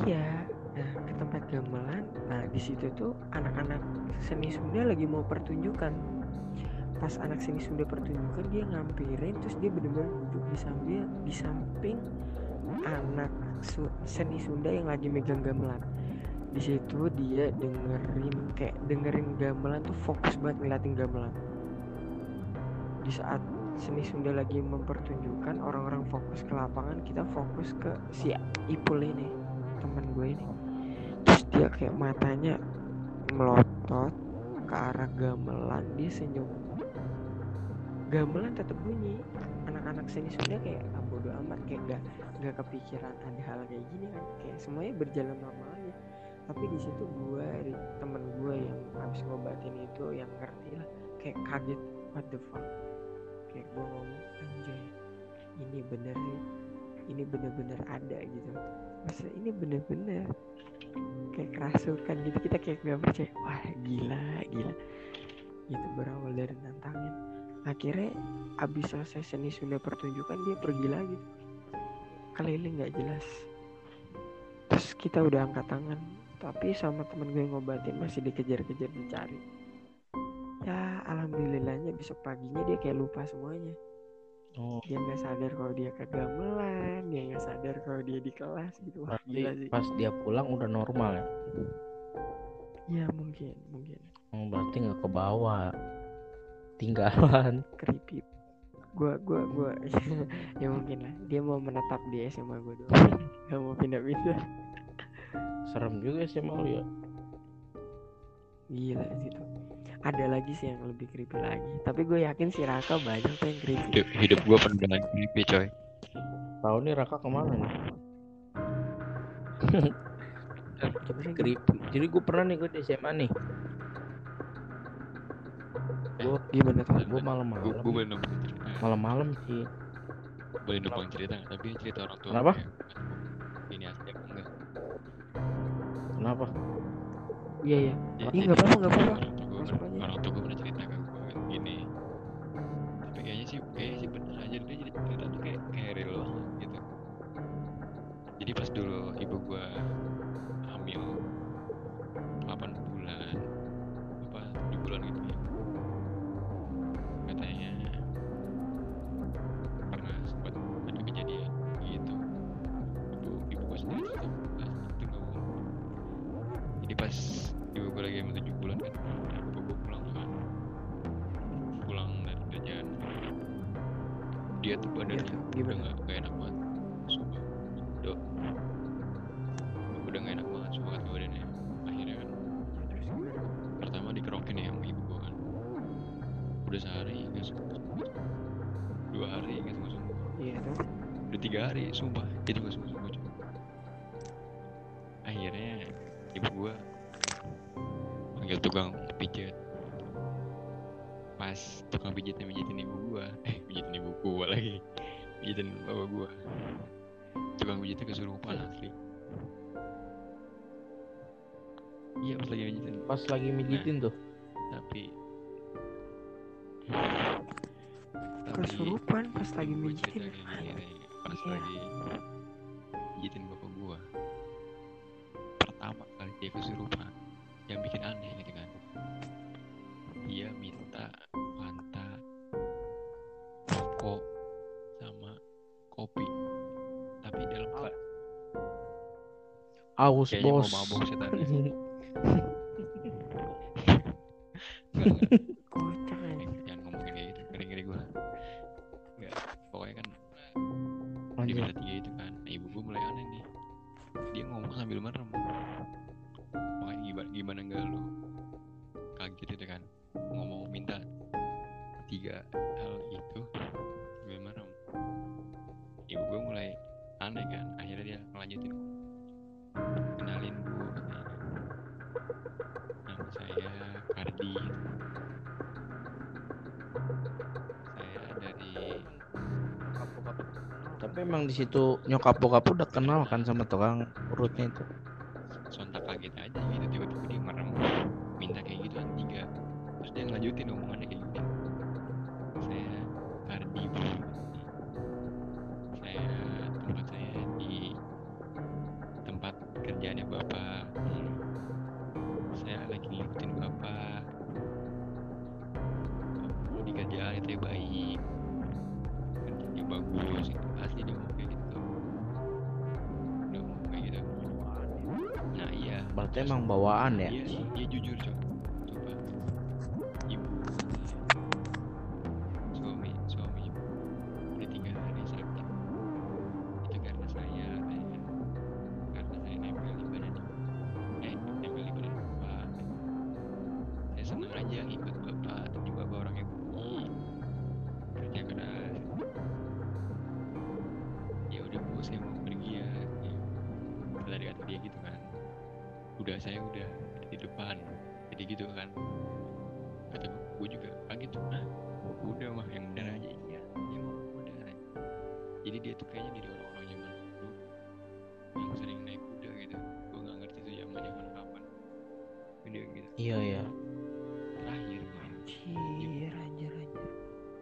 Iya, nah ke tempat gamelan. Nah di situ tuh anak-anak seni Sunda lagi mau pertunjukan. Pas anak seni Sunda pertunjukan, dia ngampirin, terus dia benar-benar duduk di samping di samping anak su- seni Sunda yang lagi megang gamelan. Di situ dia dengerin kayak dengerin gamelan tuh, fokus banget ngeliatin gamelan. Di saat seni Sunda lagi mempertunjukkan, orang-orang fokus ke lapangan, kita fokus ke si Ipul ini, teman gue ini. Terus dia kayak matanya melotot ke arah gamelan, dia senyum. Gamelan tetap bunyi. Anak-anak seni Sunda kayak ah, bodo amat, kayak nggak nggak kepikiran ada hal kayak gini kan, kayak semuanya berjalan normal aja. Tapi di situ gue, temen gue yang habis ngobatin itu yang ngerti lah, kayak kaget, what the fuck. Kayak gue ngomong, anjay, ini bener nih, ini bener-bener ada gitu. Maksudnya ini bener-bener kerasukan gitu, kita kayak gak percaya, wah gila gila gitu. Berawal dari tantangan, akhirnya abis selesai seni Sunda pertunjukan dia pergi lagi keliling nggak jelas. Terus kita udah angkat tangan, tapi sama temen gue ngobatin masih dikejar-kejar dicari. Ya alhamdulillahnya besok paginya dia kayak lupa semuanya. Oh. Dia nggak sadar kalau dia kegamelan, dia nggak sadar kalau dia di kelas gitu. Wah, gila sih. Pas dia pulang udah normal ya? Ya mungkin, mungkin. Oh, berarti nggak ke bawah, tinggalan. Creepy. Gua, gua, gua. Ya mungkin lah. Dia mau menetap di S M A gua doang, nggak mau pindah-pindah. Serem juga S M A lu ya. Gila sih tuh. Ada lagi sih yang lebih creepy lagi. Tapi gue yakin si Raka banyak tuh yang creepy. Hidup, hidup gue penuh dengan creepy coy. Tahun ini Raka kemana nih? Creepy. Jadi gue pernah nih gue di S M A nih. Gue gimana tuh? Gue malam-malam. Gue belum. Malam-malam sih. Boleh numpang cerita nggak? Tapi cerita orang tua. Kenapa? Ini aja enggak. Kenapa? Iya iya. Iya nggak apa-apa nggak apa-apa. Orang tua gue pernah cerita ke gue gini, tapi kayaknya sih kayaknya sih bener aja dia jadi cerita tuh kayak kayak real gitu. Jadi pas dulu ibu gue hamil delapan bulan apa tujuh bulan gitu ya, katanya pernah sempat ada kejadian gitu. Ibu ibu gue sendiri tuh pas itu jadi pas ibu gue lagi hamil tujuh bulan kan. Dia tuh badannya ya, udah gak, gak enak banget, sumpah udah, udah gak enak banget, sumpah banget badannya. Akhirnya kan pertama dikerokin ya sama ibu gue kan, udah sehari gak sembuh, dua hari gak sembuh-sembuh, iya tuh udah tiga hari sumpah jadi gak sembuh-sembuh. Akhirnya ibu gue panggil tukang pijat. Pas tukang pijatnya pijatin ibu gue, eh pijatin ibu gue lagi, pijatin bapak gue, tukang pijatnya kesurupan asli. Iya pas lagi pijatin, pas lagi pijatin nah, tuh. Tapi kesurupan pas lagi pijatin. Pas yeah. lagi pijatin bapak gue. Pertama kali dia kesurupan, yang bikin aneh gitu kan. Dia minta Fanta, rokok, sama kopi. Tapi dalam apa? Aus kayaknya bos. Kayaknya mau mabok setan. Kocak aja. Jangan ngomongin kayak gitu, kering-kiri gue. Enggak, pokoknya kan dia minta tiga itu kan. Nah, ibu gue mulai aneh nih. Dia ngomong sambil merem. Makanya gimana enggak lu kaget itu kan. Ngomong minta tiga hal itu gue merem, ibu gue mulai aneh kan. Akhirnya dia ngelanjutin, kenalin bu, nama saya Kardi, saya dari nyokap. Tapi emang di situ nyokap bokap udah kenal kan sama tukang urutnya itu. Sontak kaget aja gitu, tiba-tiba dia merem minta kayak gitu kan tiga. Terus dia ngelanjutin omongannya kayak gini, saya Kardi bu, saya tempat saya di tempat kerjaannya bapak, saya lagi ngikutin bapak di kerjaan itu baik, kerjanya bagus gitu. Asli dia ngomong kayak gitu, udah ngomong kayak gitu. Nah iya berarti emang bawaan ya. Iya sih, dia jujur coba. Kayaknya dari orang-orang zaman dulu yang sering naik kuda gitu. Gue gak ngerti tuh zaman-zaman apa. dia gitu. Iya iya. Terakhir mati. Iya anjir anjir.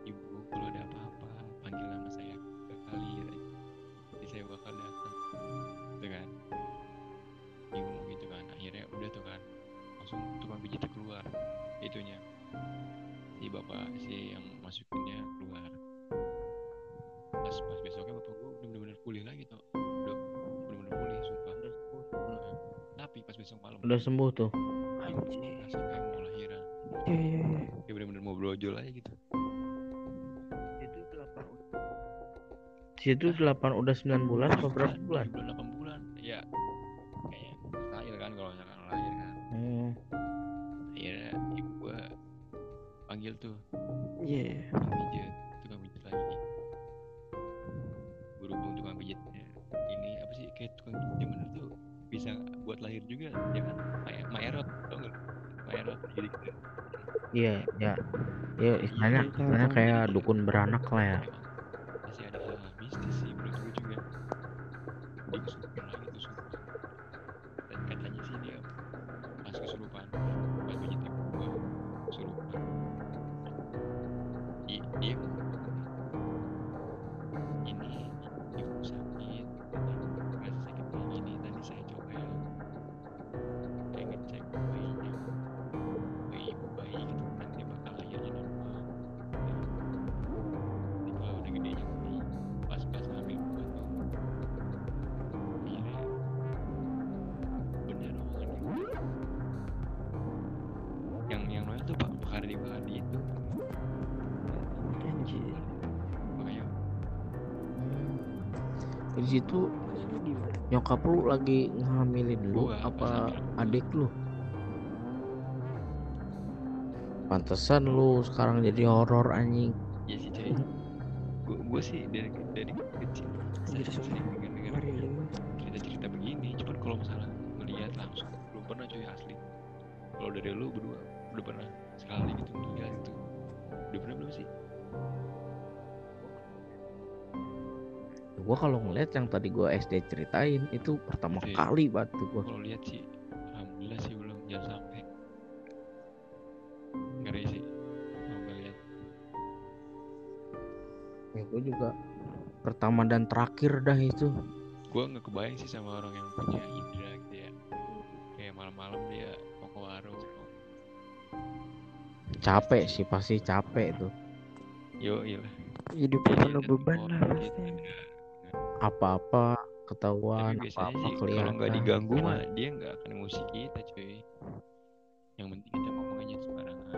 Ibu kalau ada apa-apa panggil nama saya ke kali ya. Jadi saya bakal datang. Gitu kan. Ibu mau gitu kan. Akhirnya udah tuh kan. Langsung tukang pijitnya keluar. Itunya. Si bapak si yang masukinnya keluar. Pas pas besoknya bapak gua udah bener-bener pulih lagi tuh. Udah bener-bener pulih sumpah. Tapi pas besok malam udah sembuh tuh. Anjir, rasa kayak mau lahiran. Iya iya iya. Kayak bener-bener mau brojol aja gitu. Itu delapan. Situ delapan udah sembilan bulan atau berapa bulan? delapan bulan. Ya. Kayak lahir kan kalau misalkan lahir kan. Hmm. Akhirnya ibu gua panggil tuh. Iya. Yeah. Tukang pijit, tukang pijit lagi. Berhubung tukang pijitnya ini apa sih kayak tukang pijit bener tuh. Bisa buat lahir juga, ya kan? Maerot, tau nggak? Maerot, jadi gitu. Iya, ya. Iya, istilahnya, istilahnya kayak dukun beranak lah ya. Masih ada hal mistis sih, menurut gue juga. Dia kesurupan lagi tuh, suruh. Dan katanya sih dia pas kesurupan, pas menyetim gue, kesurupan. Iya, dia di situ nyokap lu lagi ngehamilin lu apa adik lu? Pantesan lu sekarang jadi horor anjing. Iya sih cuy. Gu- gua sih dari dari kecil jadi dengar-dengar cerita-cerita begini, cuman kalau misalnya melihat langsung belum pernah cuy asli. Kalau dari lu berdua udah pernah sekali gitu melihat itu. Udah pernah belum sih? Gua kalau ngeliat yang tadi gua S D ceritain itu pertama Oke. kali batu gua. Kalau lihat sih, alhamdulillah sih belum jam sampai. Ngeri sih, mau gak lihat. Ya gua juga pertama dan terakhir dah itu. Gua nggak kebayang sih sama orang yang punya indra gitu ya. Kayak malam-malam dia mau ke warung. Capek sih pasti capek tuh. Yo iya. Hidupnya penuh beban lah pasti. Apa-apa ketahuan, apa-apa kelihatan. Kalau nggak diganggu mah dia nggak akan emosi kita cuy. Yang penting kita ngomong aja sembarangan.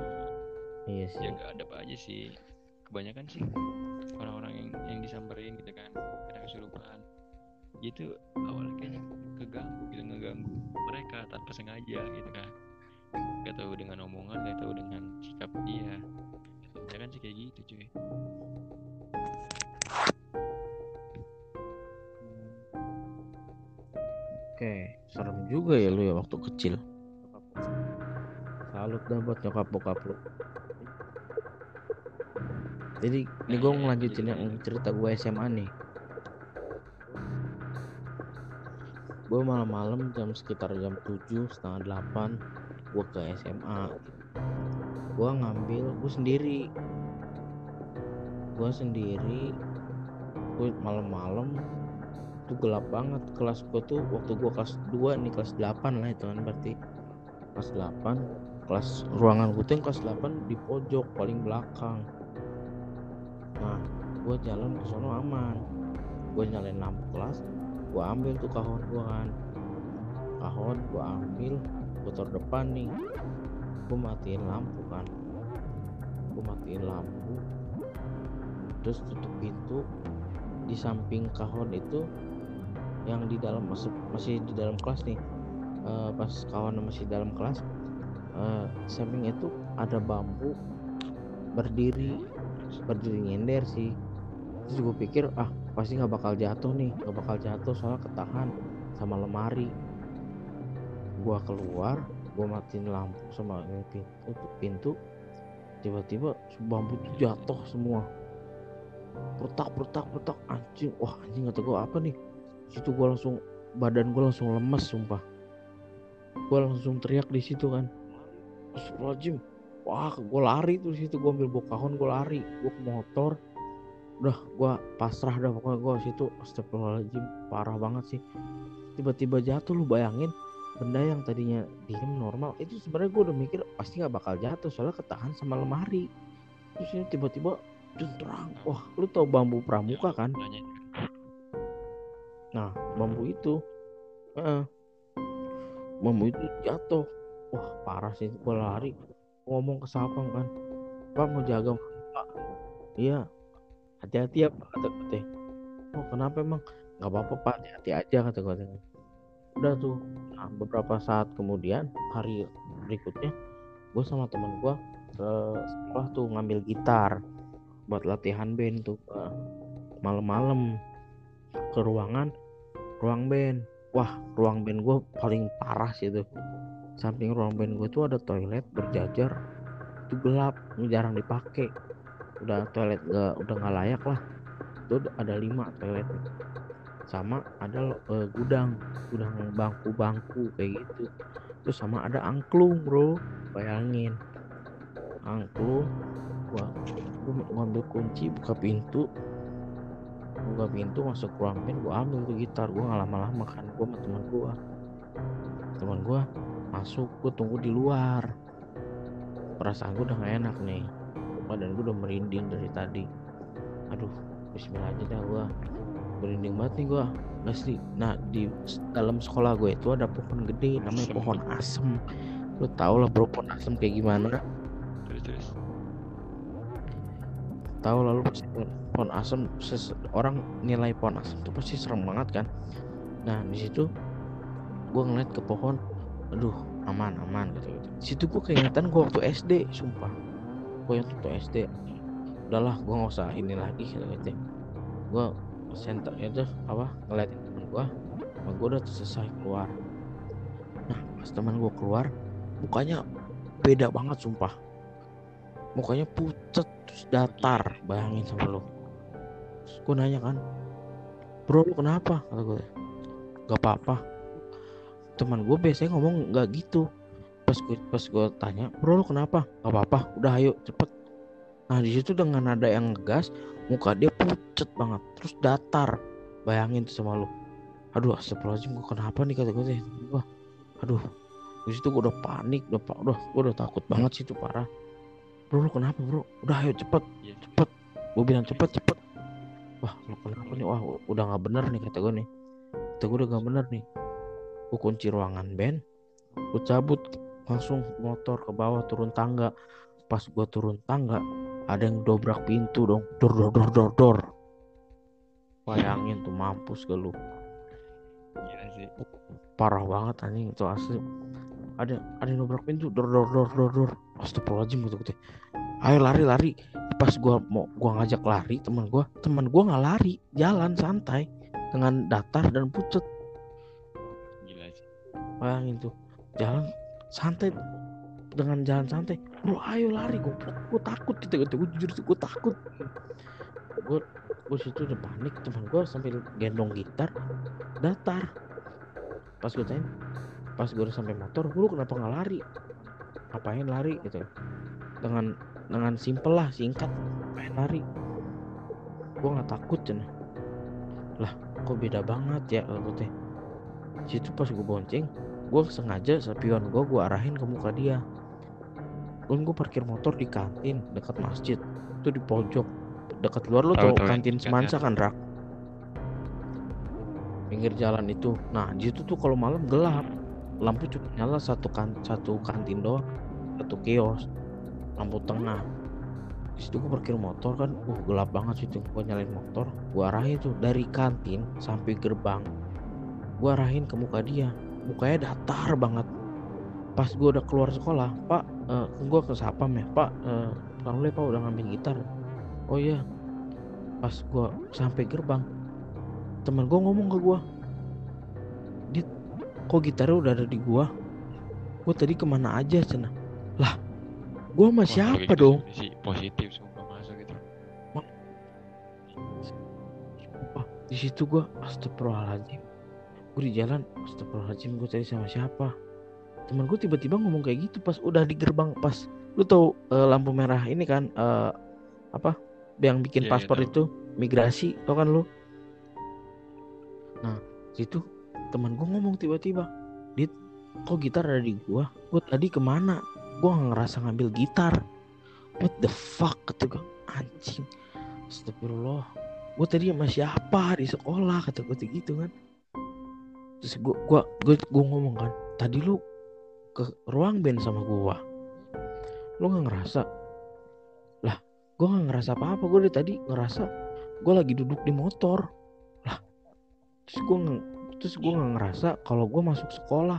Iya sih. Ya nggak ada apa aja sih. Kebanyakan sih orang-orang yang yang disamperin gitu kan karena kesurupan. Itu awalnya kayaknya keganggu, kita ngeganggu mereka tanpa sengaja gitu kan. Gak tahu dengan omongan, gak tahu dengan sikap dia. Jangan sih kayak gitu cuy. Oke, serem juga ya lu ya waktu kecil. Salut dah buat nyokap bokap lu. Jadi nah, ini gue ya, ngelanjutin ya, yang ya. Cerita gue S M A nih. Gue malam-malam jam sekitar jam tujuh setengah delapan gue ke S M A. Gue ngambil gue sendiri. Gue sendiri. Gue malam-malam. Itu gelap banget kelas gue tuh waktu gue kelas dua nih kelas delapan lah itu kan berarti kelas delapan kelas ruangan gue tuh kelas delapan di pojok paling belakang. Nah gue jalan ke sono aman, gue nyalain lampu kelas, gue ambil tuh kahon gue kan kahon gue ambil motor depan nih, gue matiin lampu kan gue matiin lampu terus tutup pintu. Di samping kahon itu yang di dalam masih, masih di dalam kelas nih uh, pas kawan masih dalam kelas uh, samping itu ada bambu berdiri berdiri nyender sih. Terus gue pikir ah pasti nggak bakal jatuh nih nggak bakal jatuh soalnya ketahan sama lemari. Gue keluar, gue matiin lampu sama pintu, pintu tiba-tiba bambu itu jatuh semua bertak bertak bertak anjing. Wah anjing kata gue apa nih. Situ gue langsung badan gue langsung lemes sumpah. Gue langsung teriak di situ kan. Astagfirullahaladzim. Wah, gue lari tuh situ, gue ambil bokahon, gue lari, gue ke motor. Udah, gue pasrah dah pokoknya gue situ. Astagfirullahaladzim, parah banget sih. Tiba-tiba jatuh, lu bayangin benda yang tadinya diem normal itu sebenarnya gue udah mikir pasti nggak bakal jatuh soalnya ketahan sama lemari. Terus ini tiba-tiba jenterang. Wah, lu tau bambu pramuka kan? Nah, bambu itu, uh, bambu itu jatuh. Wah, parah sih, gue lari. Ngomong ke sapam kan, Pak mau jaga Pak. Iya, hati-hati ya Pak, kata gue. Oh kenapa emang? Gak apa-apa Pak, hati-hati aja kata gue. Udah tuh, nah, beberapa saat kemudian hari berikutnya, gue sama teman gue ke sekolah tuh ngambil gitar buat latihan band tuh Pak. Malam-malam ke ruangan, ruang band. Wah, ruang band gue paling parah sih tuh. Samping ruang band gue tuh ada toilet berjajar, itu gelap, jarang dipakai. Udah toilet gak, udah nggak layak lah. Itu ada lima toilet, sama ada uh, gudang, gudang bangku-bangku kayak gitu. Terus sama ada angklung bro, bayangin angklung. Wah, gue ngambil kunci, buka pintu, buka pintu masuk ruang band, gue ambil tuh gitar, gue nggak lama-lama kan, gue sama teman gue, teman gue. Masuk, gue tunggu di luar. Perasaan gue udah gak enak nih, badan gue udah merinding dari tadi. Aduh, bismillah aja dah gue. Merinding banget nih gue. Asli. Nah, di dalam sekolah gue itu ada pohon gede namanya pohon asem. Lo tau lah bro, pohon asem kayak gimana. Terus-terus tau lah lo pasti pohon asem. Ses- Orang nilai pohon asem tuh pasti serem banget kan. Nah, disitu gue ngeliat ke pohon, aduh aman aman gitu. Situ gue keingetan gue waktu S D, sumpah gue yang waktu S D. Udahlah gue nggak usah ini lagi gitu gitu. Gue center itu apa ngeliatin teman gue, teman gue udah selesai keluar. Nah pas teman gue keluar, mukanya beda banget sumpah, mukanya pucat terus datar, bayangin sama lo. Terus gue nanya kan, bro lo kenapa? Kata gue, nggak apa-apa. Teman gue biasanya ngomong nggak gitu. Pas gue pas gue tanya, bro lo kenapa? Gak apa-apa, udah ayo cepet. Nah di situ dengan nada yang ngegas, muka dia pucet banget, terus datar, bayangin tuh sama lo. Aduh astagfirullahaladzim, gue kenapa nih kata gue sih. Wah, aduh, di situ gue udah panik, udah udah gue udah takut banget sih tuh parah. Bro lo kenapa bro? Udah ayo cepet, cepet. Gue bilang cepet cepet. Wah lo kenapa nih? Wah udah nggak bener nih kata gue nih. Kata gue udah nggak bener nih. Gue kunci ruangan band, gue cabut langsung motor ke bawah, turun tangga. Pas gue turun tangga, ada yang dobrak pintu dong, dor dor dor dor dor. Bayangin tuh, mampus gak lu? Iya sih. Parah banget anjing itu asli. Ada ada yang dobrak pintu, dor dor dor dor dor. Astagfirullahaladzim gitu gitu. Ayo lari lari. Pas gue mau gue ngajak lari teman gue, teman gue nggak lari, jalan santai dengan datar dan pucet. Bayangin tuh, jalan santai dengan jalan santai. Bro ayo lari, gue gue takut gitu gitu. Gue jujur tuh gue takut. Gue gue situ udah panik, teman gue sambil gendong gitar datar. Pas gue tanya, pas gue udah sampai motor, lu kenapa nggak lari? Ngapain lari gitu? Dengan dengan simpel lah, singkat, ngapain lari? Gue nggak takut cina. Lah kok beda banget ya kalau teh. Situ pas gue bonceng, gue sengaja spion gue gue arahin ke muka dia. Lalu gue parkir motor di kantin dekat masjid, itu di pojok dekat luar. Lo tau kantin Semansa kan Rak, pinggir jalan itu. Nah di situ tuh kalau malam gelap, lampu cuma nyala satu kan satu kantin doang, satu kios, lampu tengah. Di situ gue parkir motor kan, uh gelap banget situ. Gue nyalain motor, gue arahin tuh dari kantin sampai gerbang. Gue arahin ke muka dia, mukanya datar banget. Pas gue udah keluar sekolah, Pak, uh, gue ke sapam ya, Pak, uh, lalu Pak udah ngambil gitar. Oh iya. Pas gue sampai gerbang, teman gue ngomong ke gue, Dit, kok gitarnya udah ada di gue? Gue tadi kemana aja cina? Lah, gue sama siapa dong? Positif sumpah masuk gitu. Wah, di situ gue astagfirullahaladzim. Gue di jalan, astagfirullahaladzim, gue tadi sama siapa? temen gue tiba-tiba ngomong kayak gitu pas udah di gerbang, pas lu tau uh, lampu merah ini kan, uh, apa yang bikin yeah, paspor yeah, itu migrasi tau kan lu. Nah situ temen gue ngomong tiba-tiba, Dit kok gitar ada di gue, gue tadi kemana, gue ngerasa ngambil gitar. What the fuck kata gue, anjing astagfirullah, gue tadi sama siapa di sekolah kata gue gitu kan. Terus gue gue gue gue ngomong kan, tadi lu ke ruang band sama gue, lu nggak ngerasa? Lah gue nggak ngerasa apa apa, gue tadi ngerasa gue lagi duduk di motor lah. Terus gue nge- terus gue nggak ngerasa kalau gue masuk sekolah,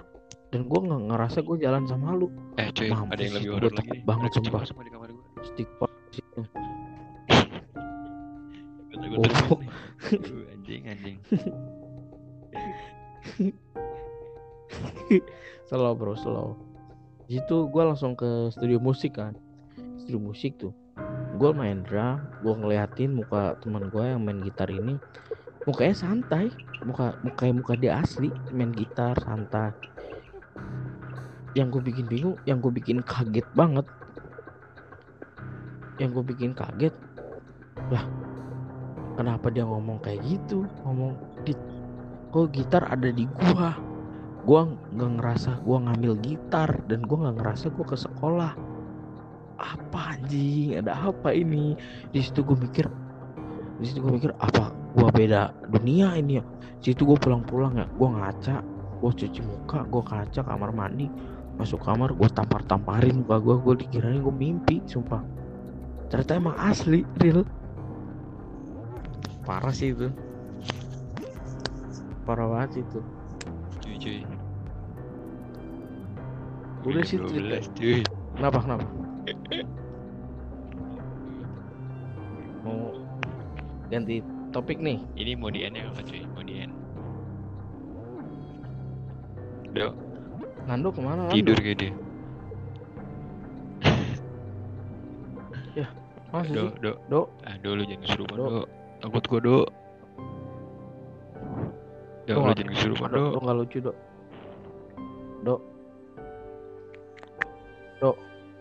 dan gue nggak ngerasa gue jalan sama lu. Eh cuy, ada yang lebih horor lagi banget sumpah, stick pot itu bodoh anjing anjing. Slow bro, slow. Itu gue langsung ke studio musik kan, studio musik tuh gue main drum, gue ngeliatin muka teman gue yang main gitar ini, mukanya santai, muka muka muka dia asli main gitar santai. Yang gue bikin bingung, yang gue bikin kaget banget, yang gue bikin kaget, lah kenapa dia ngomong kayak gitu, ngomong dit kok gitar ada di gue. Gue gak ngerasa gue ngambil gitar, dan gue gak ngerasa gue ke sekolah. Apa anjing, ada apa ini? Di situ gue mikir, di situ gue mikir apa gue beda dunia ini ya. Di situ gue pulang-pulang ya, gue ngaca, gue cuci muka, gue kaca kamar mandi, masuk kamar gue tampar-tamparin muka gue, gue dikirain gue mimpi sumpah. Ternyata emang asli, real. Parah sih itu, parah banget itu. Cuy. Udah sih cuy. Kenapa kenapa? Mau ganti topik nih. Ini mau di end ya apa cuy? Mau di end. Dok. Nando kemana? Tidur kayak dia. Ya. Mas Dok, Dok. Dok. Ah, dulu jangan kesurupan, Dok. Takut gua, Dok. Dok, lu jangan kesurupan, Dok. Dok, gak lucu, Dok. Dok. Dok.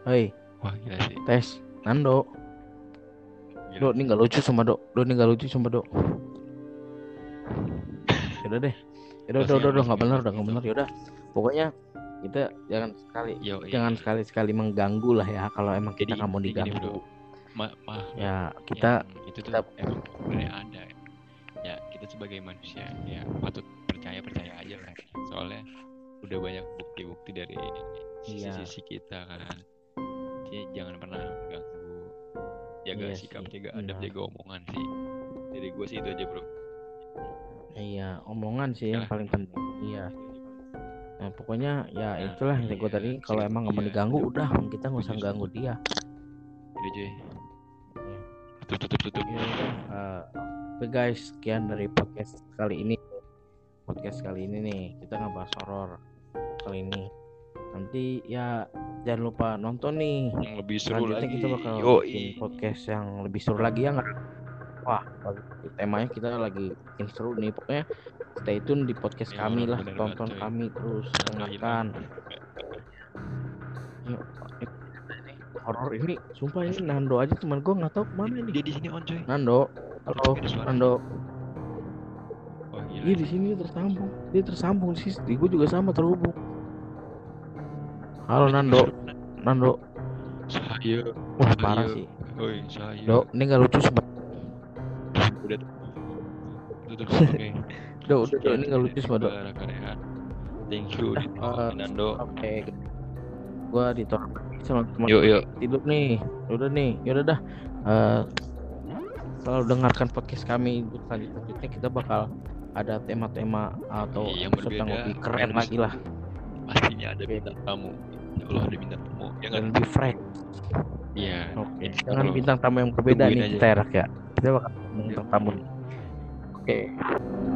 Hei. Wah, gila sih. Tes. Nando. Dok, ini gak lucu sama Dok. Dok, ini gak lucu sama Dok. Yaudah deh. Yaudah, udah, udah, udah. Gak bener, udah gak bener. Yaudah. Pokoknya kita jangan sekali, Yo, jangan iya. sekali-sekali mengganggu lah ya. Kalau emang kita gak mau diganggu. Ma, ma, ya, kita... Ya, itu tuh kita, emang bener ada. Ya kita sebagai manusia ya patut percaya percaya aja lah, soalnya udah banyak bukti-bukti dari sisi-sisi kita kan. Jadi jangan pernah ganggu, jaga iya sikap, jaga adab, iya, jaga omongan sih. Jadi gue sih itu aja bro. Iya omongan sih yang paling penting. Iya. Nah pokoknya ya nah, itulah yang iya, gue tadi. Kalau iya, emang nggak mau diganggu iya, udah kita nggak usah ganggu dia. Jadi tutup tutup tutup. Iya, uh, Oke guys, sekian dari podcast kali ini. Podcast kali ini nih kita ngebahas horor kali ini. Nanti ya jangan lupa nonton nih. Yang lebih seru lagi. Kita bakal bikin podcast yang lebih seru lagi ya nggak? Wah, temanya kita lagi bikin seru nih. Pokoknya stay tune di podcast ya, kami lah, tonton kami terus dengarkan. Horor ini, sumpah ini Nando aja teman gue nggak tahu kemana ini. Dia di sini on coy. Nando. Halo, Nando. Oh, dia di sini tersambung, dia tersambung sih. Gue juga sama terhubung. Halo Nando, Nando. Saya. Wah parah sih. Oi, saya. Dok, ini nggak lucu sebab. Udah. Tutup. Oke. Dok, udah ini nggak lucu sebab. Thank you, Nando. Oke. Gue ditolak sama teman. Yuk, yuk. Tidur nih. Udah nih. Yaudah dah. Kalau dengarkan podcast kami selanjutnya, kita bakal ada tema-tema atau yang berbeda, lebih keren lagi lah. Pastinya ada bintang tamu. Ya Allah ada bintang tamu. Jangan lebih fresh. Iya. Oke. Dengan bintang tamu yang berbeda nih kita erak ya. Kita bakal bintang tamu. Oke.